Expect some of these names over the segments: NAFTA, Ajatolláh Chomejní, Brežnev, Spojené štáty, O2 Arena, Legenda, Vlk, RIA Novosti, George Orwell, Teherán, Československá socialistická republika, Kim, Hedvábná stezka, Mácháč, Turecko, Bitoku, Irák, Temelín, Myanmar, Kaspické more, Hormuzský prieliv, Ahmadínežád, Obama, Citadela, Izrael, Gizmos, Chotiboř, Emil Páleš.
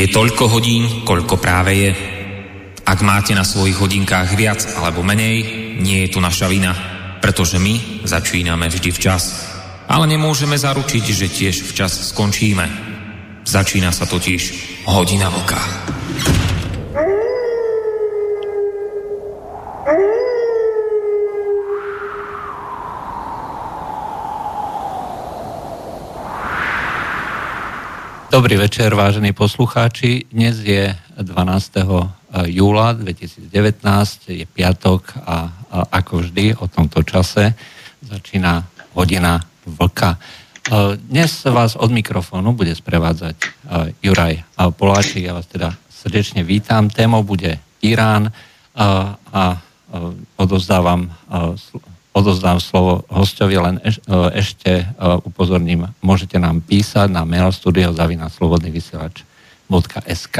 Je toľko hodín, koľko práve je. Ak máte na svojich hodinkách viac alebo menej, nie je to naša vina, pretože my začíname vždy včas. Ale nemôžeme zaručiť, že tiež včas skončíme. Začína sa totiž hodina vlka. Dobrý večer, vážení poslucháči. Dnes je 12. júla 2019, je piatok a ako vždy o tomto čase začína hodina vlka. Dnes vás od mikrofónu bude sprevádzať Juraj Poláček. Ja vás teda srdečne vítam. Témou bude Irán a odozdám slovo hostovi, len ešte upozorním, môžete nám písať na mail studio@slobodnyvysielac.sk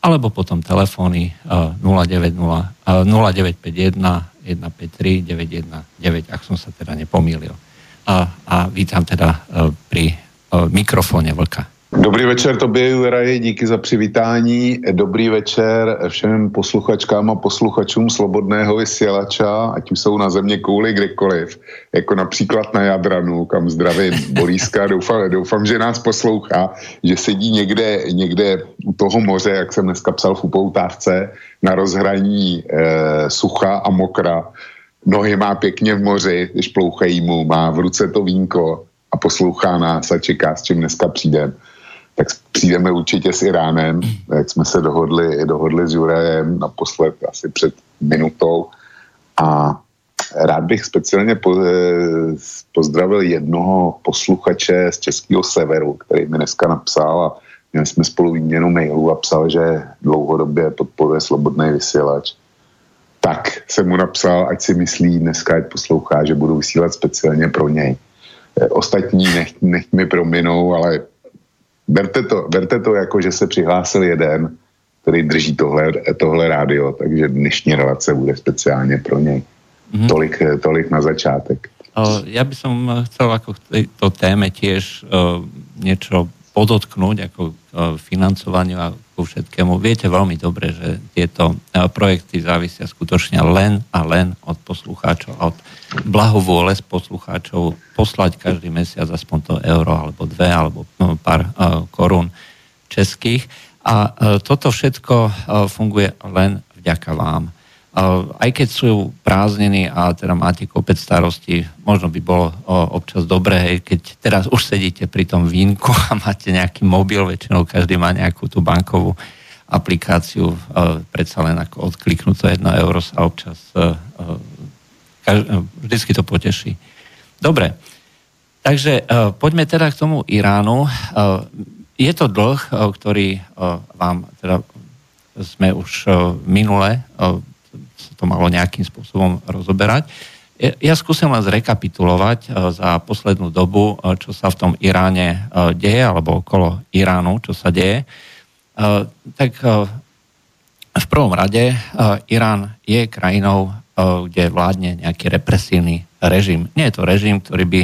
alebo potom telefóny 0951 153 919, ak som sa teda nepomýlil. A vítam teda pri mikrofóne Vlka. Dobrý večer tobě, Juraji, díky za přivítání. Dobrý večer všem posluchačkám a posluchačům Slobodného vysielača, ať už jsou na země kouli kdekoliv, jako například na Jadranu, kam zdravím Boríska, doufám, že nás poslouchá, že sedí někde u toho moře, jak jsem dneska psal v upoutávce, na rozhraní sucha a mokra. Nohy má pěkně v moři, když plouchají mu, má v ruce to vínko a poslouchá nás a čeká, s čím dneska přijdeme. Tak přijdeme určitě s Iránem, jak jsme se dohodli s Jurajem naposled asi před minutou. A rád bych speciálně pozdravil jednoho posluchače z českého severu, který mi dneska napsal a měli jsme spolu výměnu mailů a psal, že dlouhodobě podporuje Slobodný vysielač. Tak jsem mu napsal, ať si myslí dneska, ať poslouchá, že budu vysílat speciálně pro něj. Ostatní nech mi prominou, ale berte to jako, že se přihlásil jeden, který drží tohle rádio, takže dnešní relace bude speciálně pro něj. Mm-hmm. Tolik na začátek. Ja by som chcel ako k tejto téme tiež niečo podotknúť, ako financovaniu a ku všetkému. Viete veľmi dobre, že tieto projekty závisia skutočne len a len od poslucháčov, od blahovôle z poslucháčov poslať každý mesiac aspoň to euro, alebo 2, alebo pár korún českých. A toto všetko funguje len vďaka vám. Aj keď sú prázdniny a teda máte kopec starosti, možno by bolo občas dobré, keď teraz už sedíte pri tom vínku a máte nejaký mobil, väčšinou každý má nejakú tú bankovú aplikáciu, predsa len ako odkliknúť to 1 euro sa občas vždycky to poteší. Dobre, takže poďme teda k tomu Iránu. Je to dlh, ktorý vám teda sme už minule sa to malo nejakým spôsobom rozoberať. Ja skúsim len zrekapitulovať za poslednú dobu, čo sa v tom Iráne deje, alebo okolo Iránu, čo sa deje. Tak v prvom rade Irán je krajinou, kde vládne nejaký represívny režim. Nie je to režim, ktorý by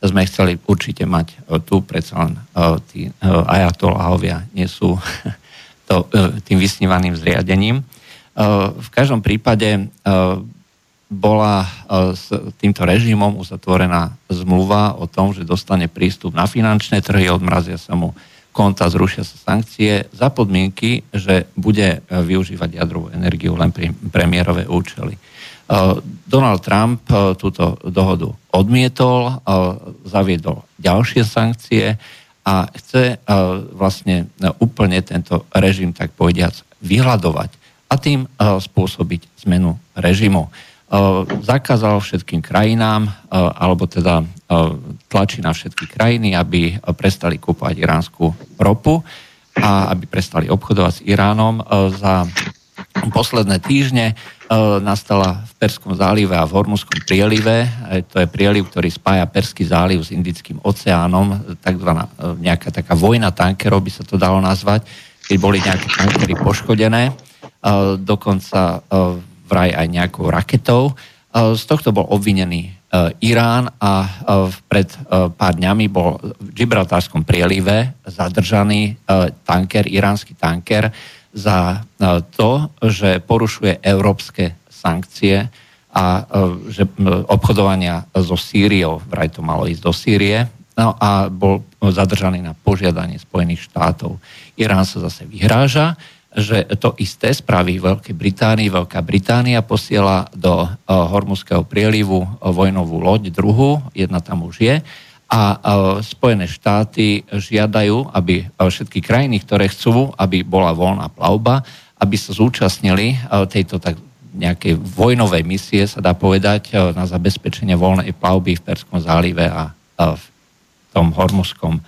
sme chceli určite mať tu, predsa len tí ajatolláhovia nie sú to, tým vysnívaným zriadením. V každom prípade bola s týmto režimom uzatvorená zmluva o tom, že dostane prístup na finančné trhy, odmrazia sa mu konta, zrušia sa sankcie za podmienky, že bude využívať jadrovú energiu len pre premiérové účely. Donald Trump túto dohodu odmietol, zaviedol ďalšie sankcie a chce vlastne úplne tento režim, tak povediac, vyhľadovať a tým spôsobiť zmenu režimu. Zakázal všetkým krajinám, alebo teda tlačí na všetky krajiny, aby prestali kúpovať iránsku ropu a aby prestali obchodovať s Iránom. Za posledné týždne nastala v Perskom zálive a v Hormuzskom prielive, to je prieliv, ktorý spája Perský záliv s Indickým oceánom, takzvaná nejaká taká vojna tankerov by sa to dalo nazvať, keď boli nejaké tankery poškodené. Dokonca vraj aj nejakou raketou. Z tohto bol obvinený Irán a pred pár dňami bol v Gibraltárskom prielive zadržaný tanker, iránsky tanker za to, že porušuje európske sankcie a že obchodovania so Sýriou, vraj to malo ísť do Sýrie, no a bol zadržaný na požiadanie Spojených štátov. Irán sa zase vyhráža, že to isté spraví Veľkej Británii. Veľká Británia posiela do Hormuzského prielivu vojnovú loď druhú, jedna tam už je, a Spojené štáty žiadajú, aby všetky krajiny, ktoré chcú, aby bola voľná plavba, aby sa zúčastnili tejto tak nejakej vojnovej misie, sa dá povedať, na zabezpečenie voľnej plavby v Perskom zálive a v tom Hormuzskom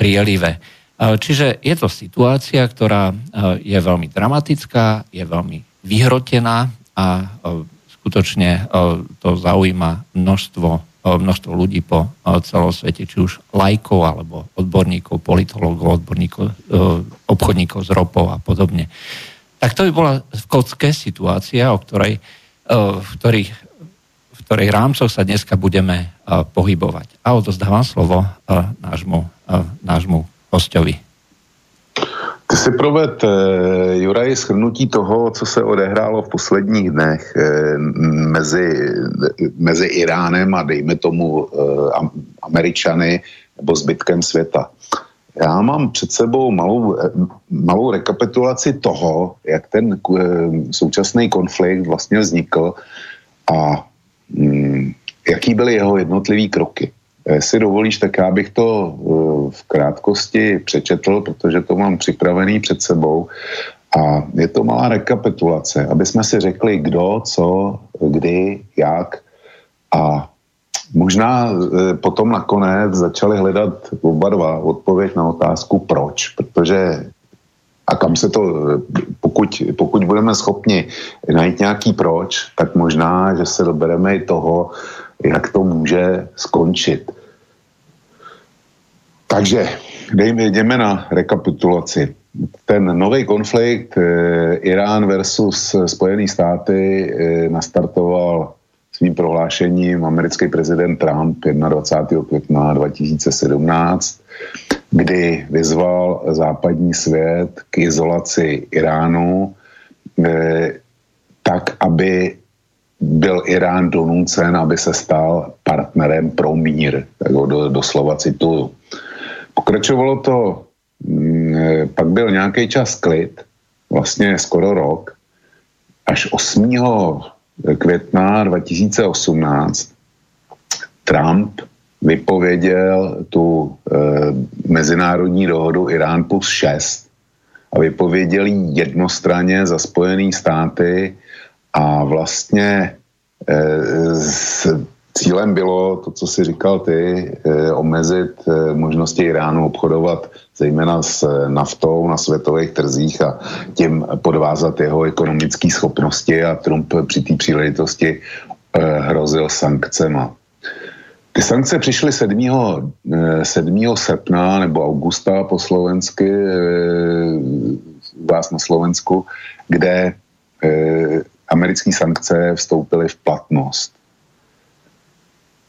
prielive. Čiže je to situácia, ktorá je veľmi dramatická, je veľmi vyhrotená a skutočne to zaujíma množstvo ľudí po celom svete, či už laikov, alebo odborníkov, politológov, odborníkov, obchodníkov z ropou a podobne. Tak to by bola v kocke situácia, v ktorej rámcoch sa dneska budeme pohybovať. A odozdávam slovo nášmu hostovi. Ty si proved, Juraj, shrnutí toho, co se odehrálo v posledních dnech mezi Iránem a dejme tomu Američany nebo zbytkem světa. Já mám před sebou malou rekapitulaci toho, jak ten současný konflikt vlastně vznikl a jaký byly jeho jednotlivý kroky. Jestli dovolíš, tak já bych to v krátkosti přečetl, protože to mám připravený před sebou. A je to malá rekapitulace, aby jsme si řekli, kdo, co, kdy, jak. A možná potom nakonec začali hledat oba dva odpověď na otázku proč, protože a kam se to, pokud budeme schopni najít nějaký proč, tak možná, že se dobereme i toho, jak to může skončit. Takže jdeme na rekapitulaci. Ten nový konflikt Irán versus Spojené státy nastartoval svým prohlášením americký prezident Trump 21. května 2017, kdy vyzval západní svět k izolaci Iránu tak, aby byl Irán donucen, aby se stal partnerem pro mír. Tak ho doslova cituju. Pokračovalo to, pak byl nějaký čas klid, vlastně skoro rok, až 8. května 2018 Trump vypověděl tu mezinárodní dohodu Irán plus 6 a vypověděl ji jednostranně za Spojené státy a vlastně cílem bylo to, co si říkal ty, omezit možnosti Iránu obchodovat zejména s naftou na světových trzích a tím podvázat jeho ekonomické schopnosti a Trump při té příležitosti hrozil sankcema. Ty sankce přišly 7. srpna nebo augusta po slovensky, u vás na Slovensku, kde americké sankce vstoupily v platnost,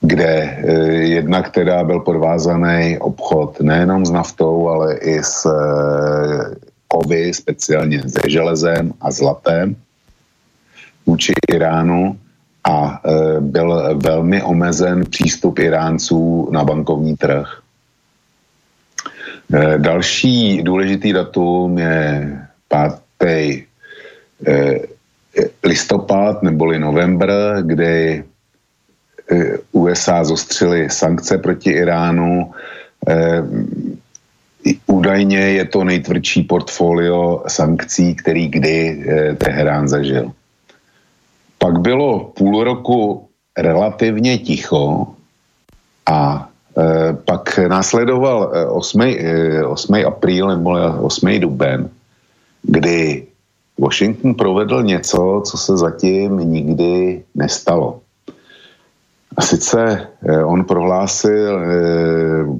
kde jednak teda byl podvázaný obchod nejenom s naftou, ale i s kovy, speciálně se železem a zlatem vůči Iránu a byl velmi omezen přístup Iránců na bankovní trh. Další důležitý datum je 5. listopad neboli novembr, kdy USA zostřily sankce proti Iránu. Údajně je to nejtvrdší portfolio sankcí, který kdy Teherán zažil. Pak bylo půl roku relativně ticho a pak následoval 8. duben, kdy Washington provedl něco, co se zatím nikdy nestalo. A sice on prohlásil,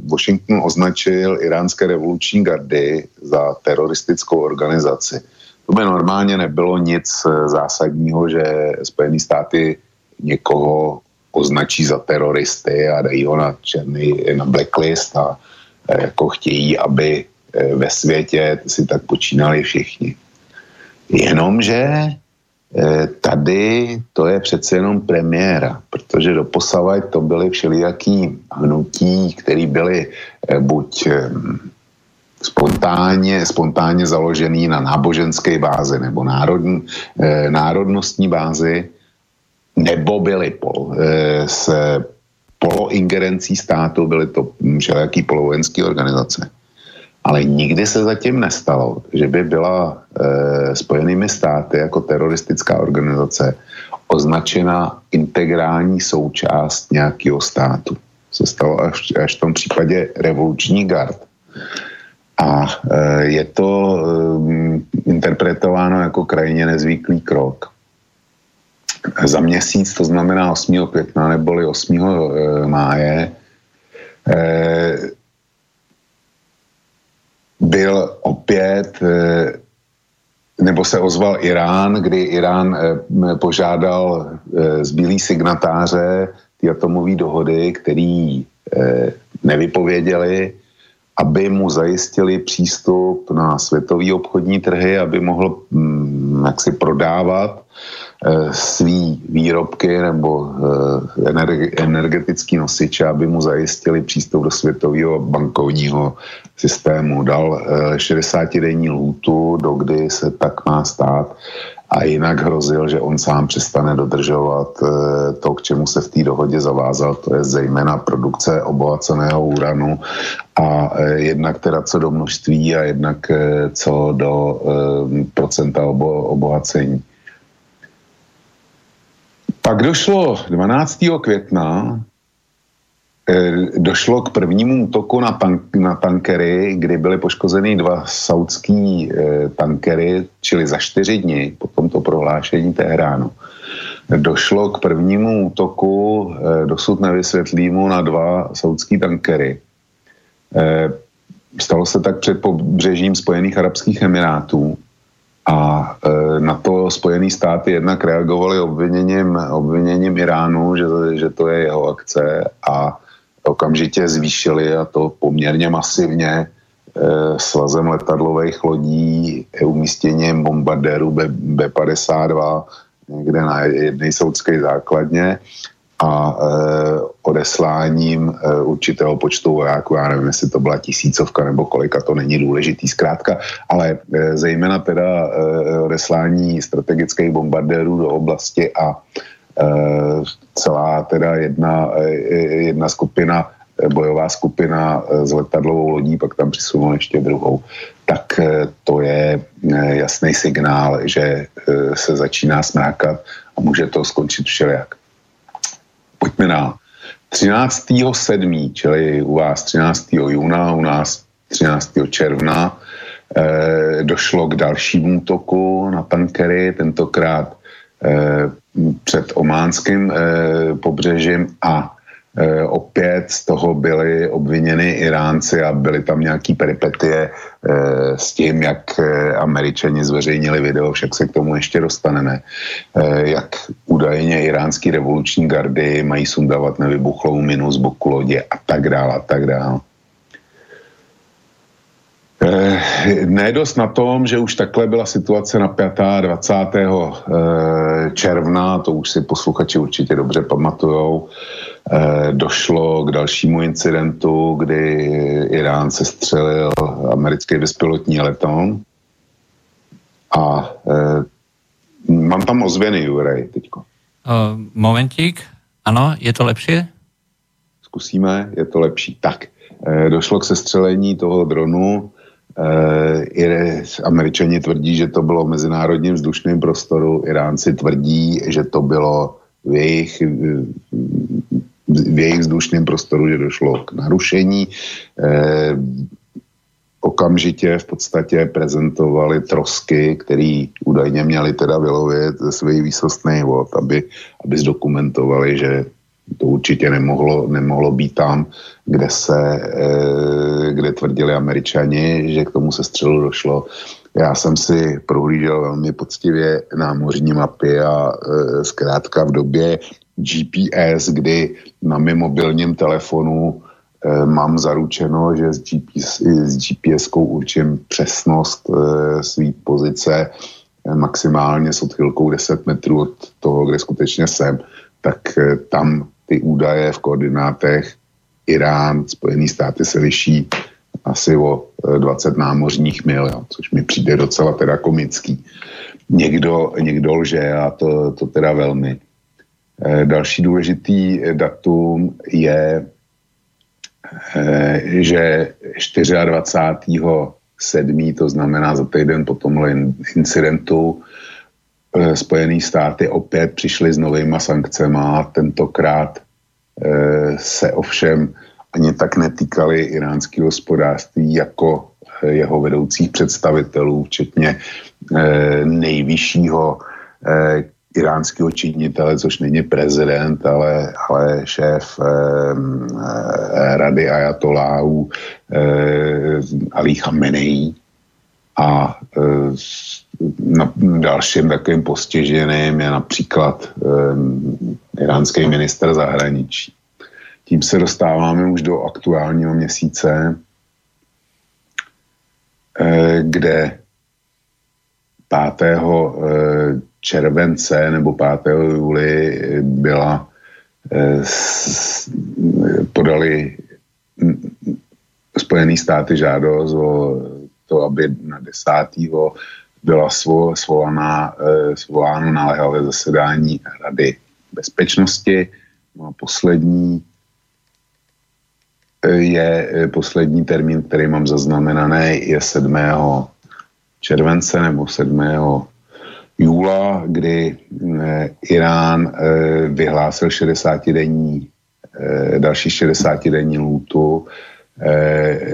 Washington označil iránské revoluční gardy za teroristickou organizaci. To by normálně nebylo nic zásadního, že Spojené státy někoho označí za teroristy a dají ho na černý, na blacklist a jako chtějí, aby ve světě si tak počínali všichni. Jenomže tady to je přece jenom premiéra, protože doposavad to byly všelijaký hnutí, které byly buď spontánně založený na náboženské bázi nebo národnostní bázi, nebo byly s poloingerencí státu, byly to všelijaký polovojenské organizace. Ale nikdy se zatím nestalo, že by byla Spojenými státy jako teroristická organizace označena integrální součást nějakého státu. Se stalo až v tom případě revoluční gard. A je to interpretováno jako krajně nezvyklý krok. Za měsíc, to znamená 8. května neboli 8. máje, byl opět, nebo se ozval Irán, kdy Irán požádal zbylý signatáře ty atomové dohody, který nevypověděli, aby mu zajistili přístup na světové obchodní trhy, aby mohl jaksi prodávat svý výrobky nebo energetický nosiče, aby mu zajistili přístup do světového bankovního systému. Dal 60-denní lhůtu, dokdy se tak má stát, a jinak hrozil, že on sám přestane dodržovat to, k čemu se v té dohodě zavázal, to je zejména produkce obohaceného uranu a jednak teda co do množství a jednak co do procenta obohacení. Pak došlo 12. května, došlo k prvnímu útoku na tankery, kdy byly poškozeny 2 saudský tankery, čili za 4 dny po tomto prohlášení Teheránu. Došlo k prvnímu útoku, dosud nevysvětlímu, na 2 saudský tankery. Stalo se tak před pobřežím Spojených arabských emirátů a na to Spojené státy jednak reagovaly obviněním Iránu, že to je jeho akce, a okamžitě zvýšili, a to poměrně masivně, svazem letadlových lodí, umístěním bombardérů B-52 někde na jedné saudské základně a odesláním určitého počtu vojáků, já nevím, jestli to byla 1000 nebo kolika, to není důležitý zkrátka, ale zejména teda odeslání strategických bombardérů do oblasti a celá teda jedna skupina, bojová skupina s letadlovou lodí, pak tam přisunou ještě druhou, tak to je jasný signál, že se začíná smrákat a může to skončit všelijak. Pojďme na 13.7., čili u vás 13. júna, u nás 13. června, došlo k dalšímu útoku na tankery, tentokrát před ománským pobřežím, a opět z toho byli obviněni Iránci a byly tam nějaký peripetie s tím, jak Američani zveřejnili video, však se k tomu ještě dostaneme, jak údajně iránský revoluční gardy mají sundávat nevybuchlou minu z boku lodě a tak dále a tak dále. Nedost na tom, že už takhle byla situace napjatá 20. června, to už si posluchači určitě dobře pamatujou, došlo k dalšímu incidentu, kdy Irán sestřelil americký bezpilotní letoun, a mám tam ozvěny, Jurej, teďko. Momentík, ano, je to lepší? Zkusíme, je to lepší. Tak, došlo k sestřelení toho dronu. Američani tvrdí, že to bylo v mezinárodním vzdušném prostoru, Iránci tvrdí, že to bylo v jejich vzdušném prostoru, že došlo k narušení. Okamžitě v podstatě prezentovali trosky, který údajně měli teda vylovit ze svých výsostných vod, aby zdokumentovali, že to určitě nemohlo být tam, kde tvrdili Američani, že k tomu sestřelu došlo. Já jsem si prohlížel velmi poctivě námořní mapy a zkrátka v době GPS, kdy na mém mobilním telefonu mám zaručeno, že s GPS-kou určím přesnost svý pozice maximálně s odchylkou 10 metrů od toho, kde skutečně jsem, tak tam ty údaje v koordinátech Irán, Spojené státy se liší asi o 20 námořních mil, jo, což mi přijde docela teda komický. Někdo lže a to teda velmi. Další důležitý datum je, že 24.7., to znamená za týden po tomhle incidentu, Spojené státy opět přišly s novýma sankcema, tentokrát se ovšem ani tak netýkaly iránského hospodářství jako jeho vedoucích představitelů, včetně nejvyššího iránského činitele, což není prezident, ale šéf rady ajatoláhů Ali Khamenei. A dalším takovým postiženým je například iránský minister zahraničí. Tím se dostáváme už do aktuálního měsíce, kde 5. července nebo 5. júli podali Spojené státy žádost o to, aby na 10. byla svoláno naléhavé zasedání Rady bezpečnosti. A poslední termín, který mám zaznamenaný, je 7. července nebo 7. júla, kdy Irán vyhlásil další 60-denní lhůtu,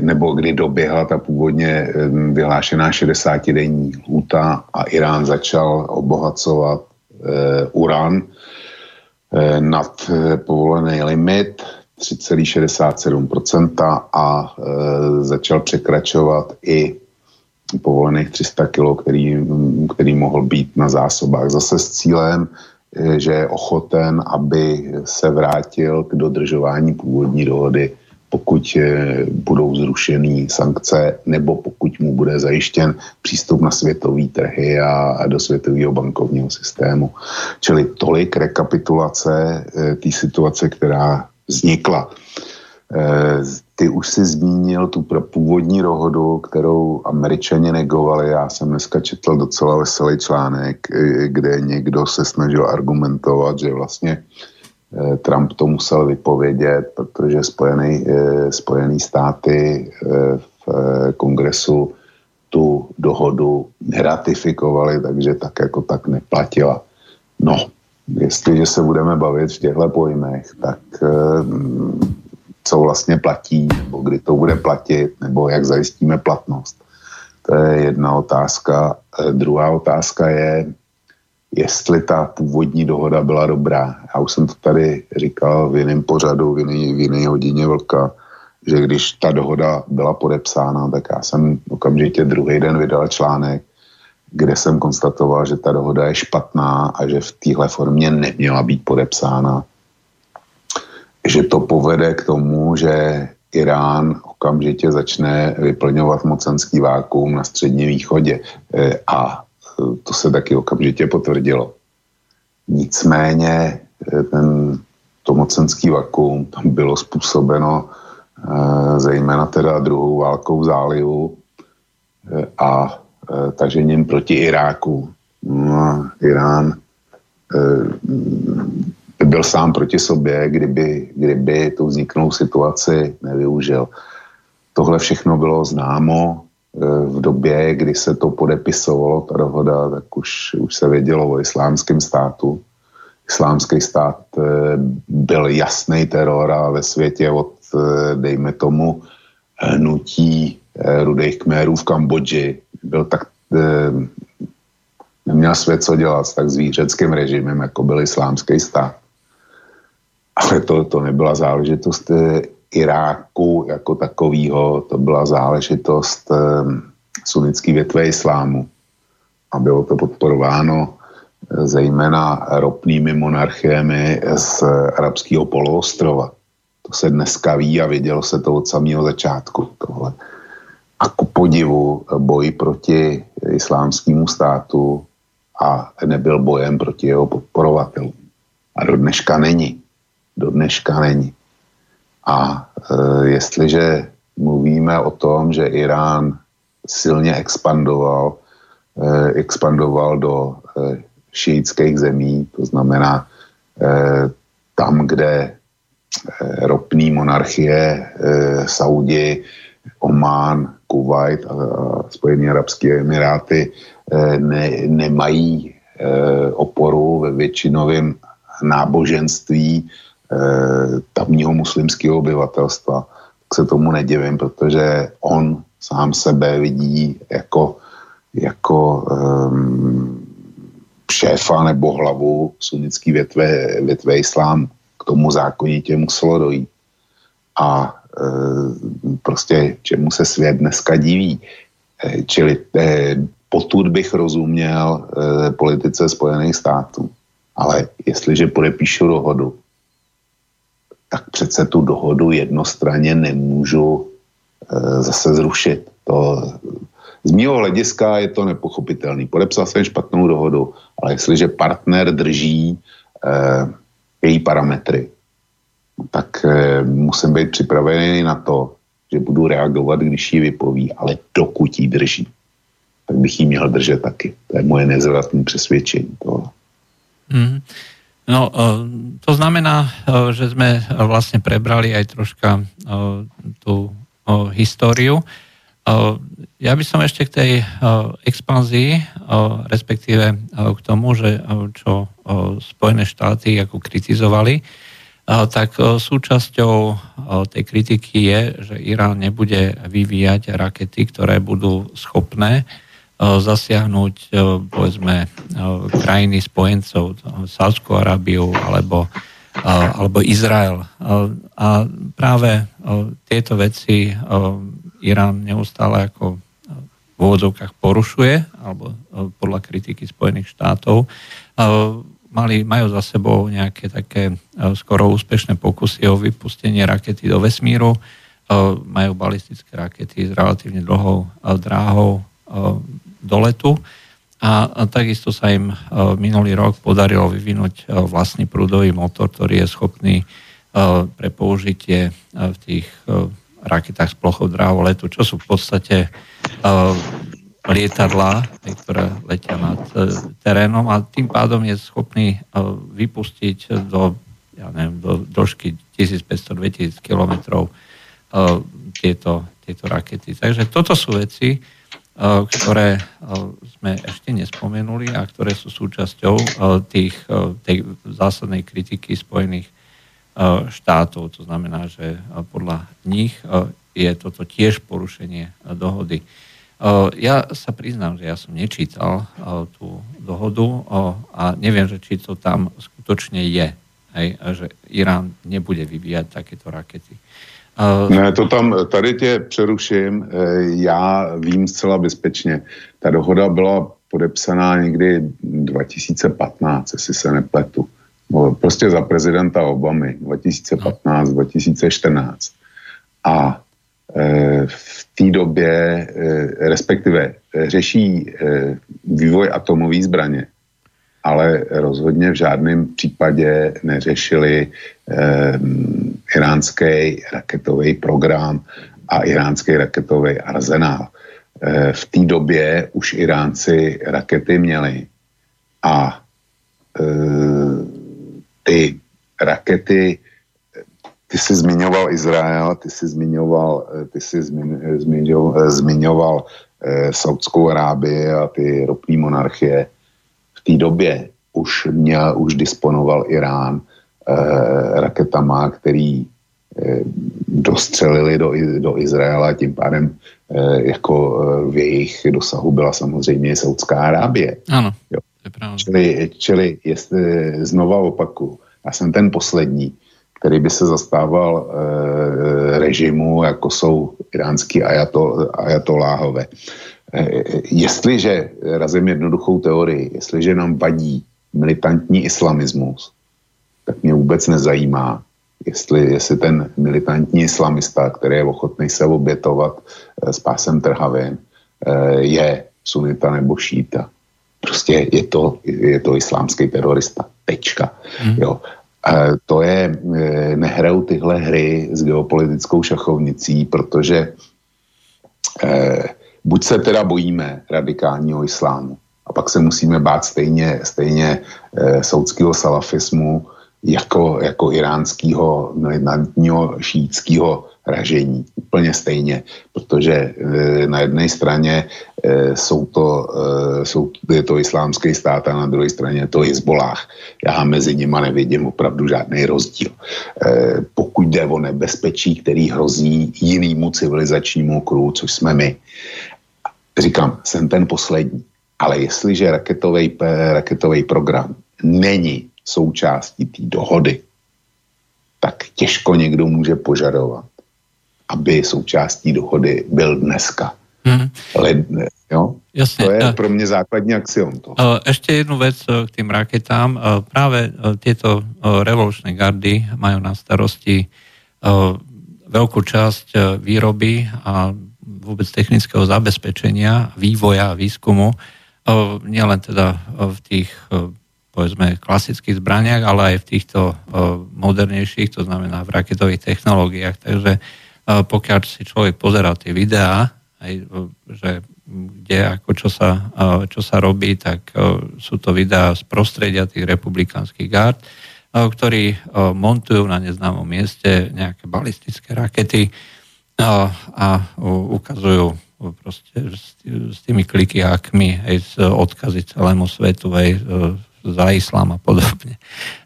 nebo kdy doběhla ta původně vyhlášená 60-denní lhůta a Irán začal obohacovat uran nad povolený limit 3,67% a začal překračovat i povolených 300 kilo, který mohl být na zásobách. Zase s cílem, že je ochoten, aby se vrátil k dodržování původní dohody, pokud budou zrušený sankce nebo pokud mu bude zajištěn přístup na světový trhy a do světového bankovního systému. Čili tolik rekapitulace té situace, která vznikla. Ty už si zmínil tu původní dohodu, kterou Američané negovali. Já jsem dneska četl docela veselý článek, kde někdo se snažil argumentovat, že vlastně Trump to musel vypovědět, protože Spojené státy v kongresu tu dohodu neratifikovali, takže tak jako tak neplatila. No, jestliže se budeme bavit v těchto pojmech, tak co vlastně platí, nebo kdy to bude platit, nebo jak zajistíme platnost. To je jedna otázka. Druhá otázka je, jestli ta původní dohoda byla dobrá. Já už jsem to tady říkal v jiném pořadu, v jiné hodině Vlka, že když ta dohoda byla podepsána, tak já jsem okamžitě druhý den vydal článek, kde jsem konstatoval, že ta dohoda je špatná a že v téhle formě neměla být podepsána. Že to povede k tomu, že Irán okamžitě začne vyplňovat mocenský vákuum na Středním východě. A to se taky okamžitě potvrdilo. Nicméně to mocenský vakuum tam bylo způsobeno zejména teda druhou válkou v zálivu a tažením proti Iráku. No, Irán byl sám proti sobě, kdyby tu vzniknou situaci nevyužil. Tohle všechno bylo známo v době, kdy se to podepisovalo, ta dohoda, tak už se vědělo o islámském státu. Islámský stát byl jasný teror a ve světě od, dejme tomu, hnutí rudých kmerů v Kambodži. Neměl svět co dělat s tak zvířeckým režimem, jako byl islámský stát. Ale to nebyla záležitost Iráku jako takovýho, to byla záležitost sunnické větve islámu. A bylo to podporováno zejména ropnými monarchiemi z arabského poloostrova. To se dneska ví a vědělo se to od samého začátku. Tohle. A ku podivu boj proti islámskému státu a nebyl bojem proti jeho podporovatelům. A do dneška není. Do dneška není. A jestliže mluvíme o tom, že Irán silně expandoval do šiitských zemí, to znamená tam, kde ropný monarchie, Saudi, Omán, Kuwait a Spojené arabské emiráty nemají oporu ve většinovém náboženství tamního muslimského obyvatelstva. Tak se tomu nedivím, protože on sám sebe vidí jako šéfa nebo hlavu sunnické větve islámu. K tomu zákonitě muselo dojít. A prostě čemu se svět dneska diví. Čili potud bych rozuměl politice Spojených států. Ale jestliže podepíšu dohodu, tak přece tu dohodu jednostranně nemůžu zase zrušit. Z mého hlediska je to nepochopitelný. Podepsal jsem špatnou dohodu, ale jestliže partner drží její parametry, tak musím být připravený na to, že budu reagovat, když ji vypoví, ale dokud ji drží, tak bych ji měl držet taky. To je moje nezvratné přesvědčení. No, to znamená, že sme vlastne prebrali aj troška tú históriu. Ja by som ešte k tej expanzii, respektíve k tomu, že čo Spojené štáty ako kritizovali, tak súčasťou tej kritiky je, že Irán nebude vyvíjať rakety, ktoré budú schopné zasiahnuť, povedzme, krajiny spojencov, Saudskú Arábiu alebo Izrael. A práve tieto veci Irán neustále ako v úvodzovkách porušuje, alebo podľa kritiky Spojených štátov, majú za sebou nejaké také skoro úspešné pokusy o vypustenie rakety do vesmíru, majú balistické rakety s relatívne dlhou dráhou do letu a takisto sa im minulý rok podarilo vyvinúť vlastný prúdový motor, ktorý je schopný pre použitie v tých raketách s plochou dráhou letu, čo sú v podstate lietadlá, ktoré letia nad terénom a tým pádom je schopný vypustiť do dĺžky 1500-2000 kilometrov tieto rakety. Takže toto sú veci, ktoré sme ešte nespomenuli a ktoré sú súčasťou tej zásadnej kritiky Spojených štátov. To znamená, že podľa nich je toto tiež porušenie dohody. Ja sa priznám, že ja som nečítal tú dohodu a neviem, že či to tam skutočne je, že Irán nebude vyvíjať takéto rakety. Ne, to tam, tady tě přeruším, já vím zcela bezpečně. Ta dohoda byla podepsaná někdy 2015, jestli se nepletu. Prostě za prezidenta Obamy, 2015, 2014. A v té době, respektive řeší vývoj atomové zbraně, ale rozhodně v žádném případě neřešili iránský raketový program a iránský raketový arzenál. V té době už Iránci rakety měli a ty rakety, ty jsi zmiňoval Izrael, ty jsi zmiňoval Saudskou Arábii a ty ropné monarchie. V té době už disponoval Irán raketama, který dostřelili do Izraela, tím pádem jako v jejich dosahu byla samozřejmě Saudská Arábie. Ano, jo. To je pravda. Čili jestli, znova opaku, já jsem ten poslední, který by se zastával režimu, jako jsou iránský ajatoláhové. Jestliže, razím jednoduchou teorii, jestliže nám vadí militantní islamismus, tak mě vůbec nezajímá, jestli ten militantní islamista, který je ochotný se obětovat s pásem trhavin, je sunita nebo šíta. Prostě je to islámský terorista. Tečka. Jo. To je, nehrajou tyhle hry s geopolitickou šachovnicí, protože buď se teda bojíme radikálního islámu a pak se musíme bát stejně saúdského salafismu jako iránského militantního šíitského ražení. Úplně stejně, protože na jedné straně je to islámský stát a na druhé straně je to Hizbolláh. Já mezi nima nevidím opravdu žádný rozdíl. Pokud jde o nebezpečí, který hrozí jinému civilizačnímu kruhu, což jsme my, říkám, jsem ten poslední, ale jestliže raketový program není součástí té dohody, tak těžko někdo může požadovat, aby součástí dohody byl dneska. Jo? Jasne, to je pro mňa základný axiom. Ešte jednu vec k tým raketám. Práve tieto revolučné gardy majú na starosti veľkú časť výroby a vôbec technického zabezpečenia, vývoja a výskumu. Nielen teda v tých, povedzme, klasických zbraniach, ale aj v týchto modernejších, to znamená v raketových technológiách. Takže pokiaľ si človek pozerá tie videá, aj, že kde, ako čo sa robí, tak sú to videá z prostredia tých republikánskych gard, ktorí montujú na neznámom mieste nejaké balistické rakety a ukazujú proste s tými klikiákmi aj odkazy celému svetu, aj za islám a podobne.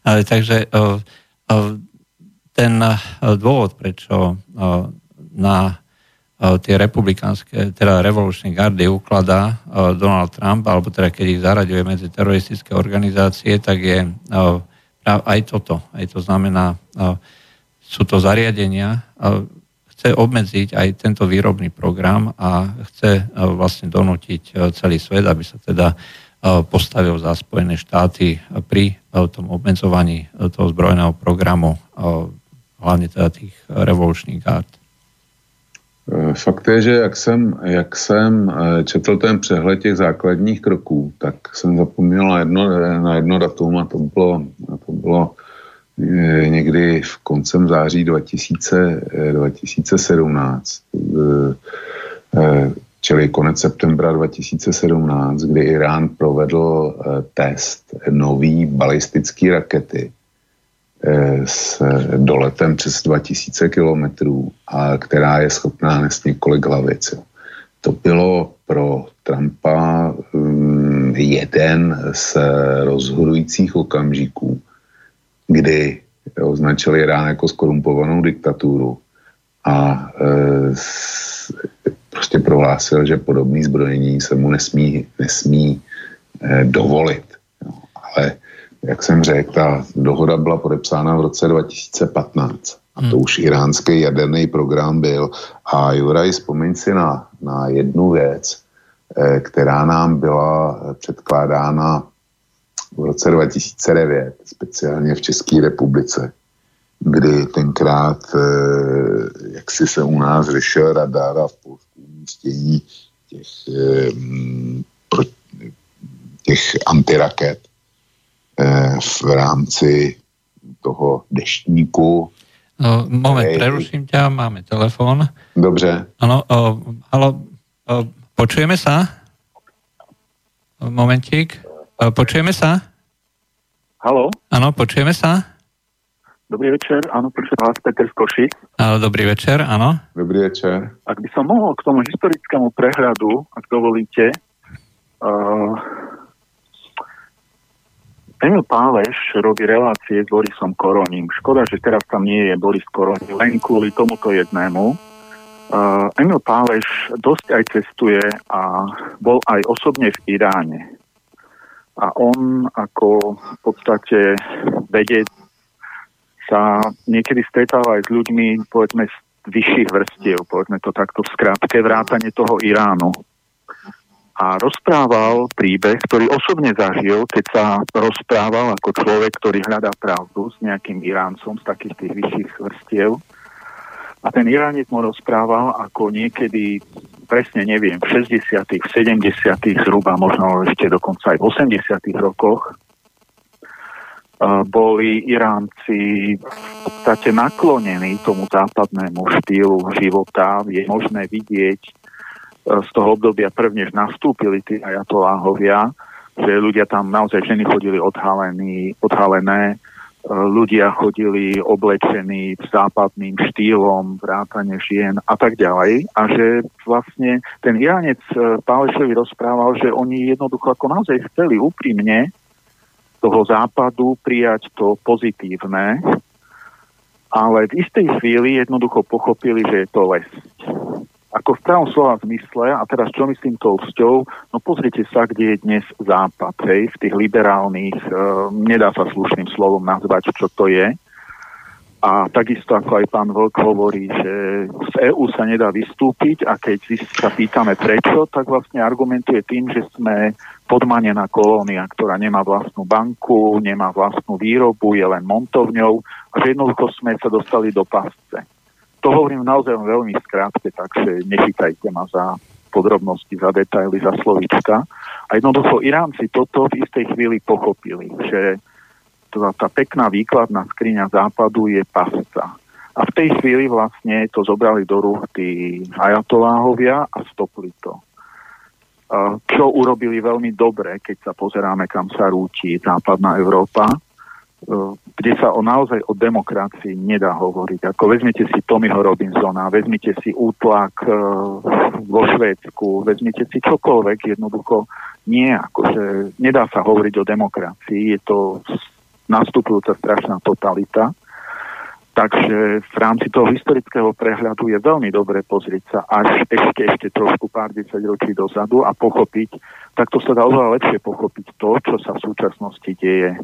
Takže ten dôvod, prečo na tie republikánske, teda revolučné gardy ukladá Donald Trump, alebo teda keď ich zaraďuje medzi teroristické organizácie, tak je aj toto. Aj to znamená, sú to zariadenia, chce obmedziť aj tento výrobný program a chce vlastne donútiť celý svet, aby sa teda postavil za Spojené štáty pri tom obmedzovaní toho zbrojného programu, hlavne teda tých revolučných gard. Fakt je, že jak jsem četl ten přehled těch základních kroků, tak jsem zapomněl na jedno datum a to bylo někdy v koncem září 2017, čili konec septembra 2017, kdy Irán provedl test nový balistické rakety s doletem přes 2000 kilometrů, která je schopná nést několik hlavic. To bylo pro Trumpa jeden z rozhodujících okamžiků, kdy označil Irán jako skorumpovanou diktaturu a prostě prohlásil, že podobné zbrojení se mu nesmí dovolit. No, ale jak jsem řekl, ta dohoda byla podepsána v roce 2015 a to už iránský jaderný program byl. A Juraj, vzpomeň si na jednu věc, která nám byla předkládána v roce 2009, speciálně v České republice, kdy tenkrát, jak si se u nás řešil radar a v Polsku umístění těch antiraket, v rámci toho deštníku. Moment, preruším ťa, máme telefon. Dobře. Ano, halo, počujeme sa? Momentík, počujeme sa? Halo? Ano, počujeme sa? Dobrý večer, áno, počujem vás, Peter z Košic. Dobrý večer, áno. Dobrý večer. Ak by som mohol k tomu historickému prehľadu, ak dovolíte, Emil Páleš robí relácie s Borisom Koroním. Škoda, že teraz tam nie je Boris Koroni, len kvôli tomuto jednému. Emil Páleš dosť aj cestuje a bol aj osobne v Iráne. A on ako v podstate vedec sa niekedy stretáva aj s ľuďmi, povedzme, z vyšších vrstiev, povedzme to takto v skratke, vrátane toho Iránu. a rozprával príbeh, ktorý osobne zažil, keď sa rozprával ako človek, ktorý hľadá pravdu s nejakým Iráncom z takých tých vyšších vrstiev. A ten Iránec mu rozprával, ako niekedy, presne neviem, v 60., v 70. zhruba, možno ešte dokonca aj v 80. rokoch, boli Iránci v podstate naklonení tomu západnému štýlu života. Je možné vidieť z toho obdobia, prvnež nastúpili tí ajatoláhovia, že ľudia tam naozaj, ženy chodili odhalené, ľudia chodili oblečení západným štýlom, vrátane žien a tak ďalej. A že vlastne ten Iránec Pálešovi rozprával, že oni jednoducho ako naozaj chceli úprimne toho západu prijať to pozitívne, ale v istej chvíli jednoducho pochopili, že je to lesť. Ako v pravom slova zmysle, a teraz čo myslím tou vzťou, no pozrite sa, kde je dnes západ, hej, v tých liberálnych, nedá sa slušným slovom nazvať, čo to je. A takisto, ako aj pán Vlk hovorí, že z EÚ sa nedá vystúpiť a keď sa pýtame prečo, tak vlastne argumentuje tým, že sme podmanená kolónia, ktorá nemá vlastnú banku, nemá vlastnú výrobu, je len montovňou a že jednoducho sme sa dostali do pasce. To hovorím naozaj veľmi skrátke, takže nechytajte ma za podrobnosti, za detaily, za slovíčka. A jednoducho Iránci toto v istej chvíli pochopili, že tá pekná výkladná skriňa západu je pasca. A v tej chvíli vlastne to zobrali do rúk tí ajatoláhovia a stopli to. Čo urobili veľmi dobre, keď sa pozeráme, kam sa rúti západná Európa, kde sa naozaj o demokracii nedá hovoriť. Ako vezmite si Tommyho Robinsona, vezmite si útlak vo Švédsku, vezmite si čokoľvek, jednoducho nie, akože nedá sa hovoriť o demokracii, je to nastupujúca strašná totalita. Takže v rámci toho historického prehľadu je veľmi dobre pozrieť sa až ešte trošku pár 10 ročí dozadu a pochopiť, takto sa dá oveľa lepšie pochopiť to, čo sa v súčasnosti deje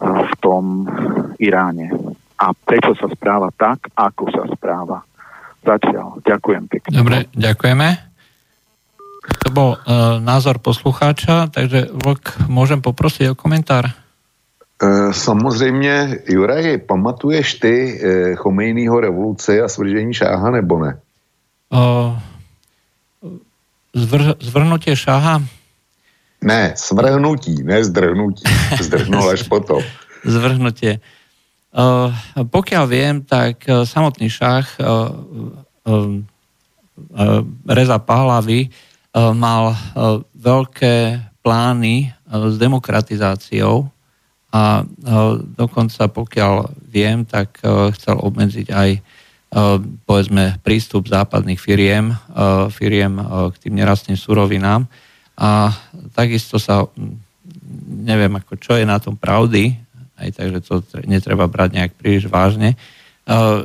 v tom Iráne. A prečo sa správa tak, ako sa správa. Zatiaľ. Ďakujem pekne. Dobre, ďakujeme. To bol názor poslucháča, takže Vlk, môžem poprosiť o komentár? Samozřejmě, Juraj, pamatuješ ty Chomejního revoluci a svržení šáha, nebo ne? Zvrhnutí šáha? Ne, svrhnutí, ne zdrhnutí. Zdrhnul až potom. Zvrhnutie. Pokiaľ viem, tak samotný šach Reza Pahlavy mal veľké plány s demokratizáciou a dokonca, pokiaľ viem, tak chcel obmedziť aj povedzme prístup západných firiem k tým nerastným surovinám. A takisto sa, neviem, ako čo je na tom pravdy, aj takže to netreba brať nejak príliš vážne,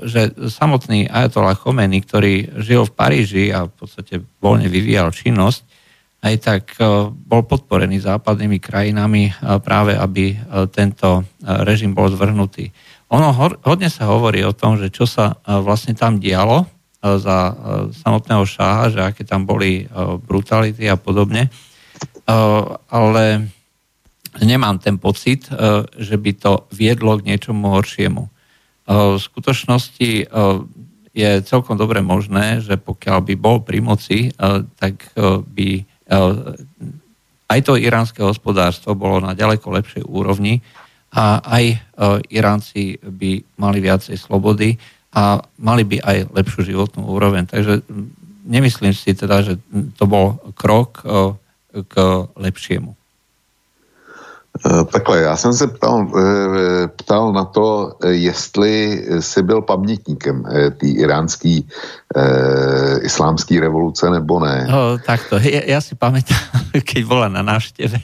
že samotný Ajatolláh Chomejní, ktorý žil v Paríži a v podstate voľne vyvíjal činnosť, aj tak bol podporený západnými krajinami práve, aby tento režim bol zvrhnutý. Ono hodne sa hovorí o tom, že čo sa vlastne tam dialo, za samotného šáha, že aké tam boli brutality a podobne. Ale nemám ten pocit, že by to viedlo k niečomu horšiemu. V skutočnosti je celkom dobre možné, že pokiaľ by bol pri moci, tak by aj to iránske hospodárstvo bolo na ďaleko lepšej úrovni a aj Iránci by mali viacej slobody a mali by aj lepšiu životnú úroveň. Takže nemyslím si teda, že to bol krok k lepšiemu. Takhle, já jsem se ptal na to, jestli jsi byl pamětníkem té iránské islámské revoluce, nebo ne. No, tak to, ja si pamätám, keď bola na návšteve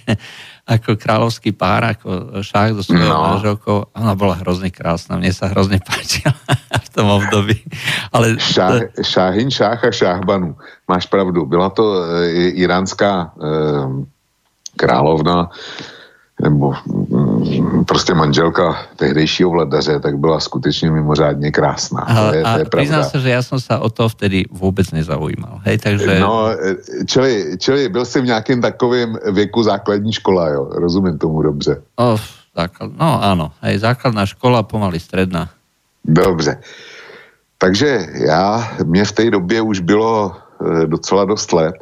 ako kráľovský pár, ako šach do svojho manželkou. Ona bola hrozne krásna, mne sa hrozne páčila v tom období. Ale... Šáhin, šách a šáhbanu. Máš pravdu, byla to iránská královna, nebo prostě manželka tehdejšího vladaře, tak byla skutečně mimořádně krásná. Aha, to je priznám sa, že ja som sa o to vtedy vôbec nezaujímal. Hej, takže... No, čili byl si v nějakém takovém věku základní škola, jo? Rozumím tomu dobře. No áno, hej, základná škola, pomaly stredná. Dobře. Takže mě v té době už bylo docela dost let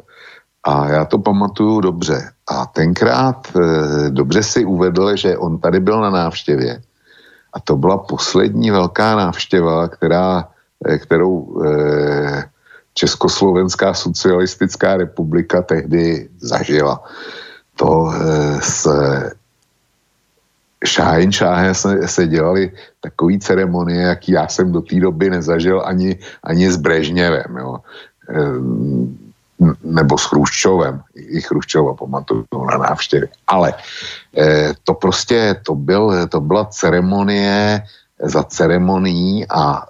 a já to pamatuju dobře. A tenkrát dobře si uvedl, že on tady byl na návštěvě. A to byla poslední velká návštěva, kterou Československá socialistická republika tehdy zažila. To s Šáhem se dělali takový ceremonie, jaký já jsem do té doby nezažil ani s Brežněvem, jo. Nebo s Chruščovem. I Chruščova pamatuju na návštěvě. Ale to prostě, to byla ceremonie za ceremonií a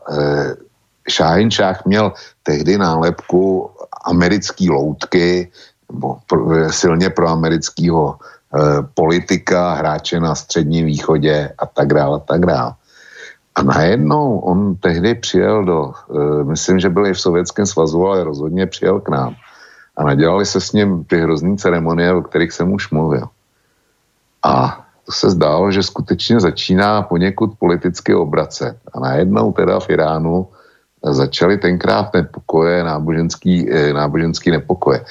Šáhenšách měl tehdy nálepku americký loutky, nebo silně proamerického politika, hráče na středním východě a tak dále, a tak dále. A najednou on tehdy přijel myslím, že byl i v Sovětském svazu, ale rozhodně přijel k nám. A nadělali se s ním ty hrozný ceremonie, o kterých jsem už mluvil. A to se zdálo, že skutečně začíná poněkud politicky obracet. A najednou teda v Iránu začaly tenkrát nepokoje, náboženský nepokoje.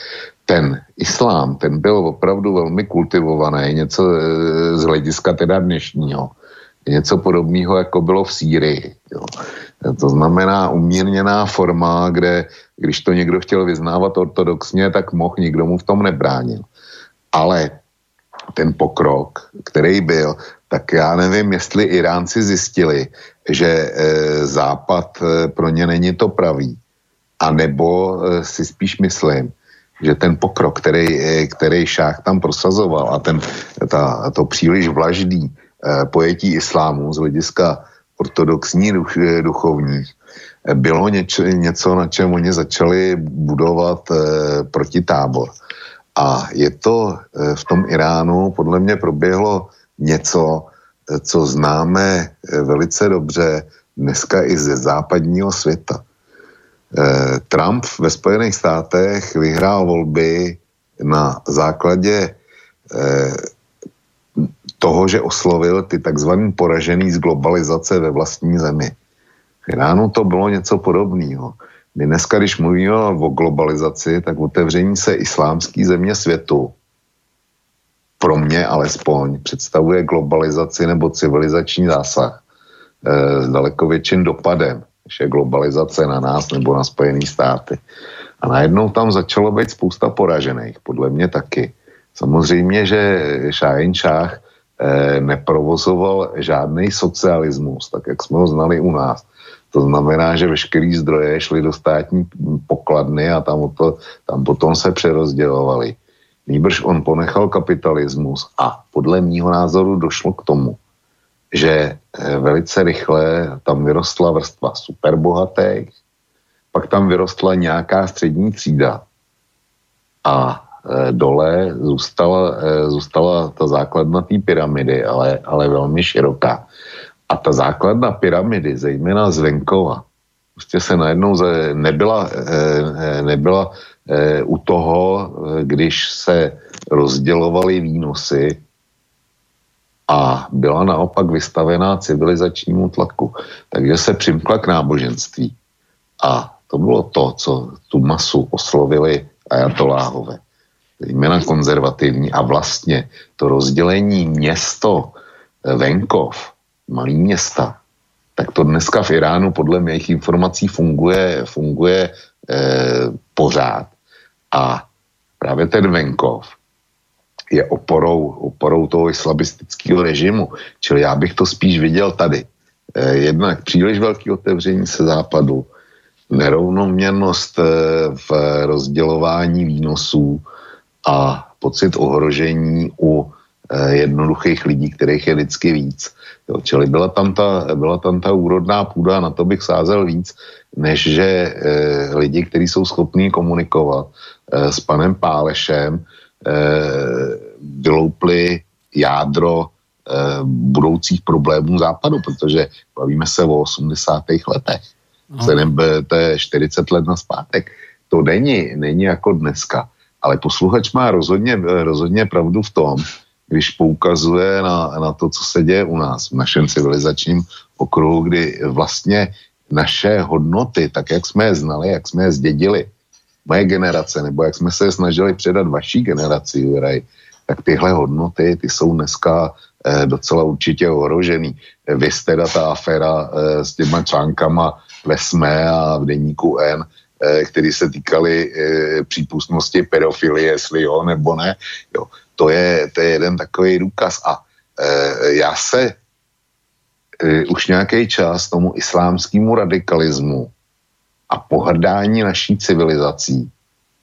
Ten islám, ten byl opravdu velmi kultivovaný, něco z hlediska teda dnešního. Něco podobného, jako bylo v Sýrii. Jo. To znamená umírněná forma, kde když to někdo chtěl vyznávat ortodoxně, tak mohl, nikdo mu v tom nebránil. Ale ten pokrok, který byl, tak já nevím, jestli Iránci zjistili, že Západ pro ně není to pravý. A nebo si spíš myslím, že ten pokrok, který Šáh tam prosazoval a to příliš vlaždý pojetí islámu z hlediska ortodoxní duchovních, bylo něco, na čem oni začali budovat protitábor. A je to v tom Iránu, podle mě proběhlo něco, co známe velice dobře dneska i ze západního světa. Trump ve Spojených státech vyhrál volby na základě toho, že oslovil ty takzvaný poražený z globalizace ve vlastní zemi. V Iránu to bylo něco podobného. My dneska, když mluvíme o globalizaci, tak otevření se islámský země světu, pro mě alespoň, představuje globalizaci nebo civilizační zásah s daleko větším dopadem, než je globalizace na nás nebo na Spojené státy. A najednou tam začalo být spousta poražených, podle mě taky. Samozřejmě, že Šáhenšáh neprovozoval žádný socialismus, tak jak jsme ho znali u nás. To znamená, že veškerý zdroje šly do státní pokladny a tam potom se přerozdělovali. Nýbrž on ponechal kapitalismus a podle mýho názoru došlo k tomu, že velice rychle tam vyrostla vrstva superbohatých, pak tam vyrostla nějaká střední třída a dole zůstala ta základna té pyramidy, ale velmi široká. A ta základna pyramidy, zejména z venkova, prostě se najednou nebyla u toho, když se rozdělovaly výnosy, a byla naopak vystavená civilizačnímu tlaku. Takže se přimkla k náboženství. A to bylo to, co tu masu oslovili ajatoláhové. Jména konzervativní a vlastně to rozdělení město, venkov, malý města, tak to dneska v Iránu podle mých informací funguje pořád. A právě ten venkov je oporou toho islamistického režimu. Čili já bych to spíš viděl tady. Jednak příliš velký otevření se západu, nerovnoměrnost v rozdělování výnosů a pocit ohrožení u jednoduchých lidí, kterých je vždycky víc. Jo, čili byla tam ta úrodná půda, na to bych sázel víc, než že lidi, kteří jsou schopní komunikovat s panem Pálešem, vyloupli jádro budoucích problémů západu, protože bavíme se o 80. letech. To je 40 let nazpátek. To není jako dneska. Ale posluchač má rozhodně pravdu v tom, když poukazuje na to, co se děje u nás v našem civilizačním okruhu, kdy vlastně naše hodnoty, tak jak jsme je znali, jak jsme je zdědili, moje generace, nebo jak jsme se snažili předat vaší generaci, Juraj, tak tyhle hodnoty, ty jsou dneska docela určitě ohrožený. Vy jste ta aféra s těma článkama ve SME a v deníku N, který se týkaly přípustnosti pedofilie, jestli jo, nebo ne. Jo, to je jeden takový důkaz. A já se už nějaký čas tomu islámskému radikalismu a pohrdání naší civilizací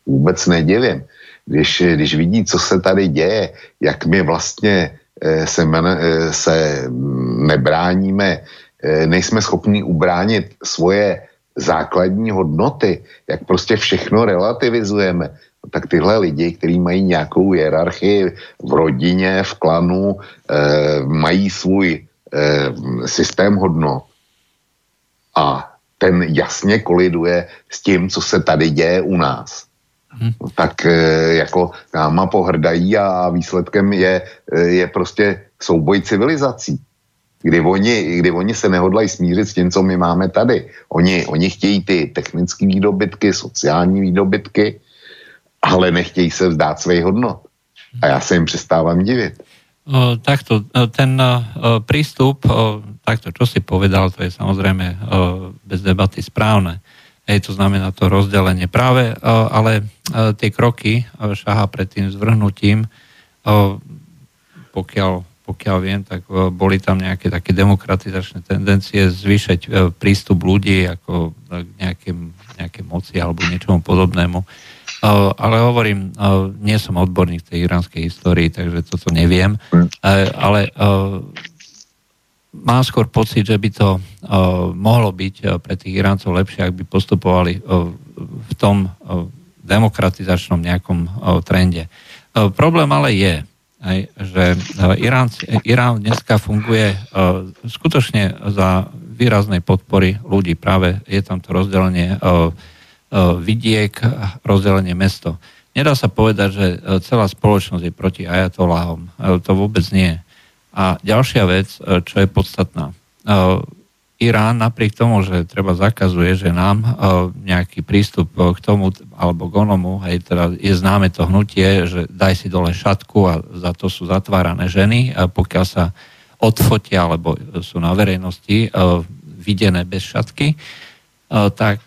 vůbec nedivím. Když vidí, co se tady děje, jak my vlastně se nebráníme, nejsme schopni ubránit svoje základní hodnoty, jak prostě všechno relativizujeme, tak tyhle lidi, kteří mají nějakou hierarchii v rodině, v klanu, mají svůj systém hodnot a ten jasně koliduje s tím, co se tady děje u nás. No, tak jako náma pohrdají a výsledkem je prostě souboj civilizací, kdy oni se nehodlají smířit s tím, co my máme tady. Oni chtějí ty technické výdobytky, sociální výdobytky, ale nechtějí se vzdát svých hodnot. A já se jim přestávám divit. Takto, ten prístup, takto, čo si povedal, to je samozrejme bez debaty správne. To znamená to rozdelenie. Práve, ale tie kroky šaha pred tým zvrhnutím, pokiaľ viem, tak boli tam nejaké také demokratizačné tendencie zvýšať prístup ľudí ako k nejaké moci alebo niečomu podobnému. Ale hovorím, nie som odborník v tej iránskej histórii, takže toto neviem. Ale mám skôr pocit, že by to mohlo byť pre tých Iráncov lepšie, ak by postupovali v tom demokratizačnom nejakom trende. Problém ale je, že Irán dneska funguje skutočne za výraznej podpory ľudí. Práve je tam to rozdelenie vidiek, rozdelenie mesto. Nedá sa povedať, že celá spoločnosť je proti ajatoláhom. To vôbec nie. A ďalšia vec, čo je podstatná. Irán napriek tomu, že treba zakazuje, že nám nejaký prístup k tomu alebo k onomu, hej, teda je známe to hnutie, že daj si dole šatku a za to sú zatvárané ženy, a pokiaľ sa odfotia alebo sú na verejnosti videné bez šatky, tak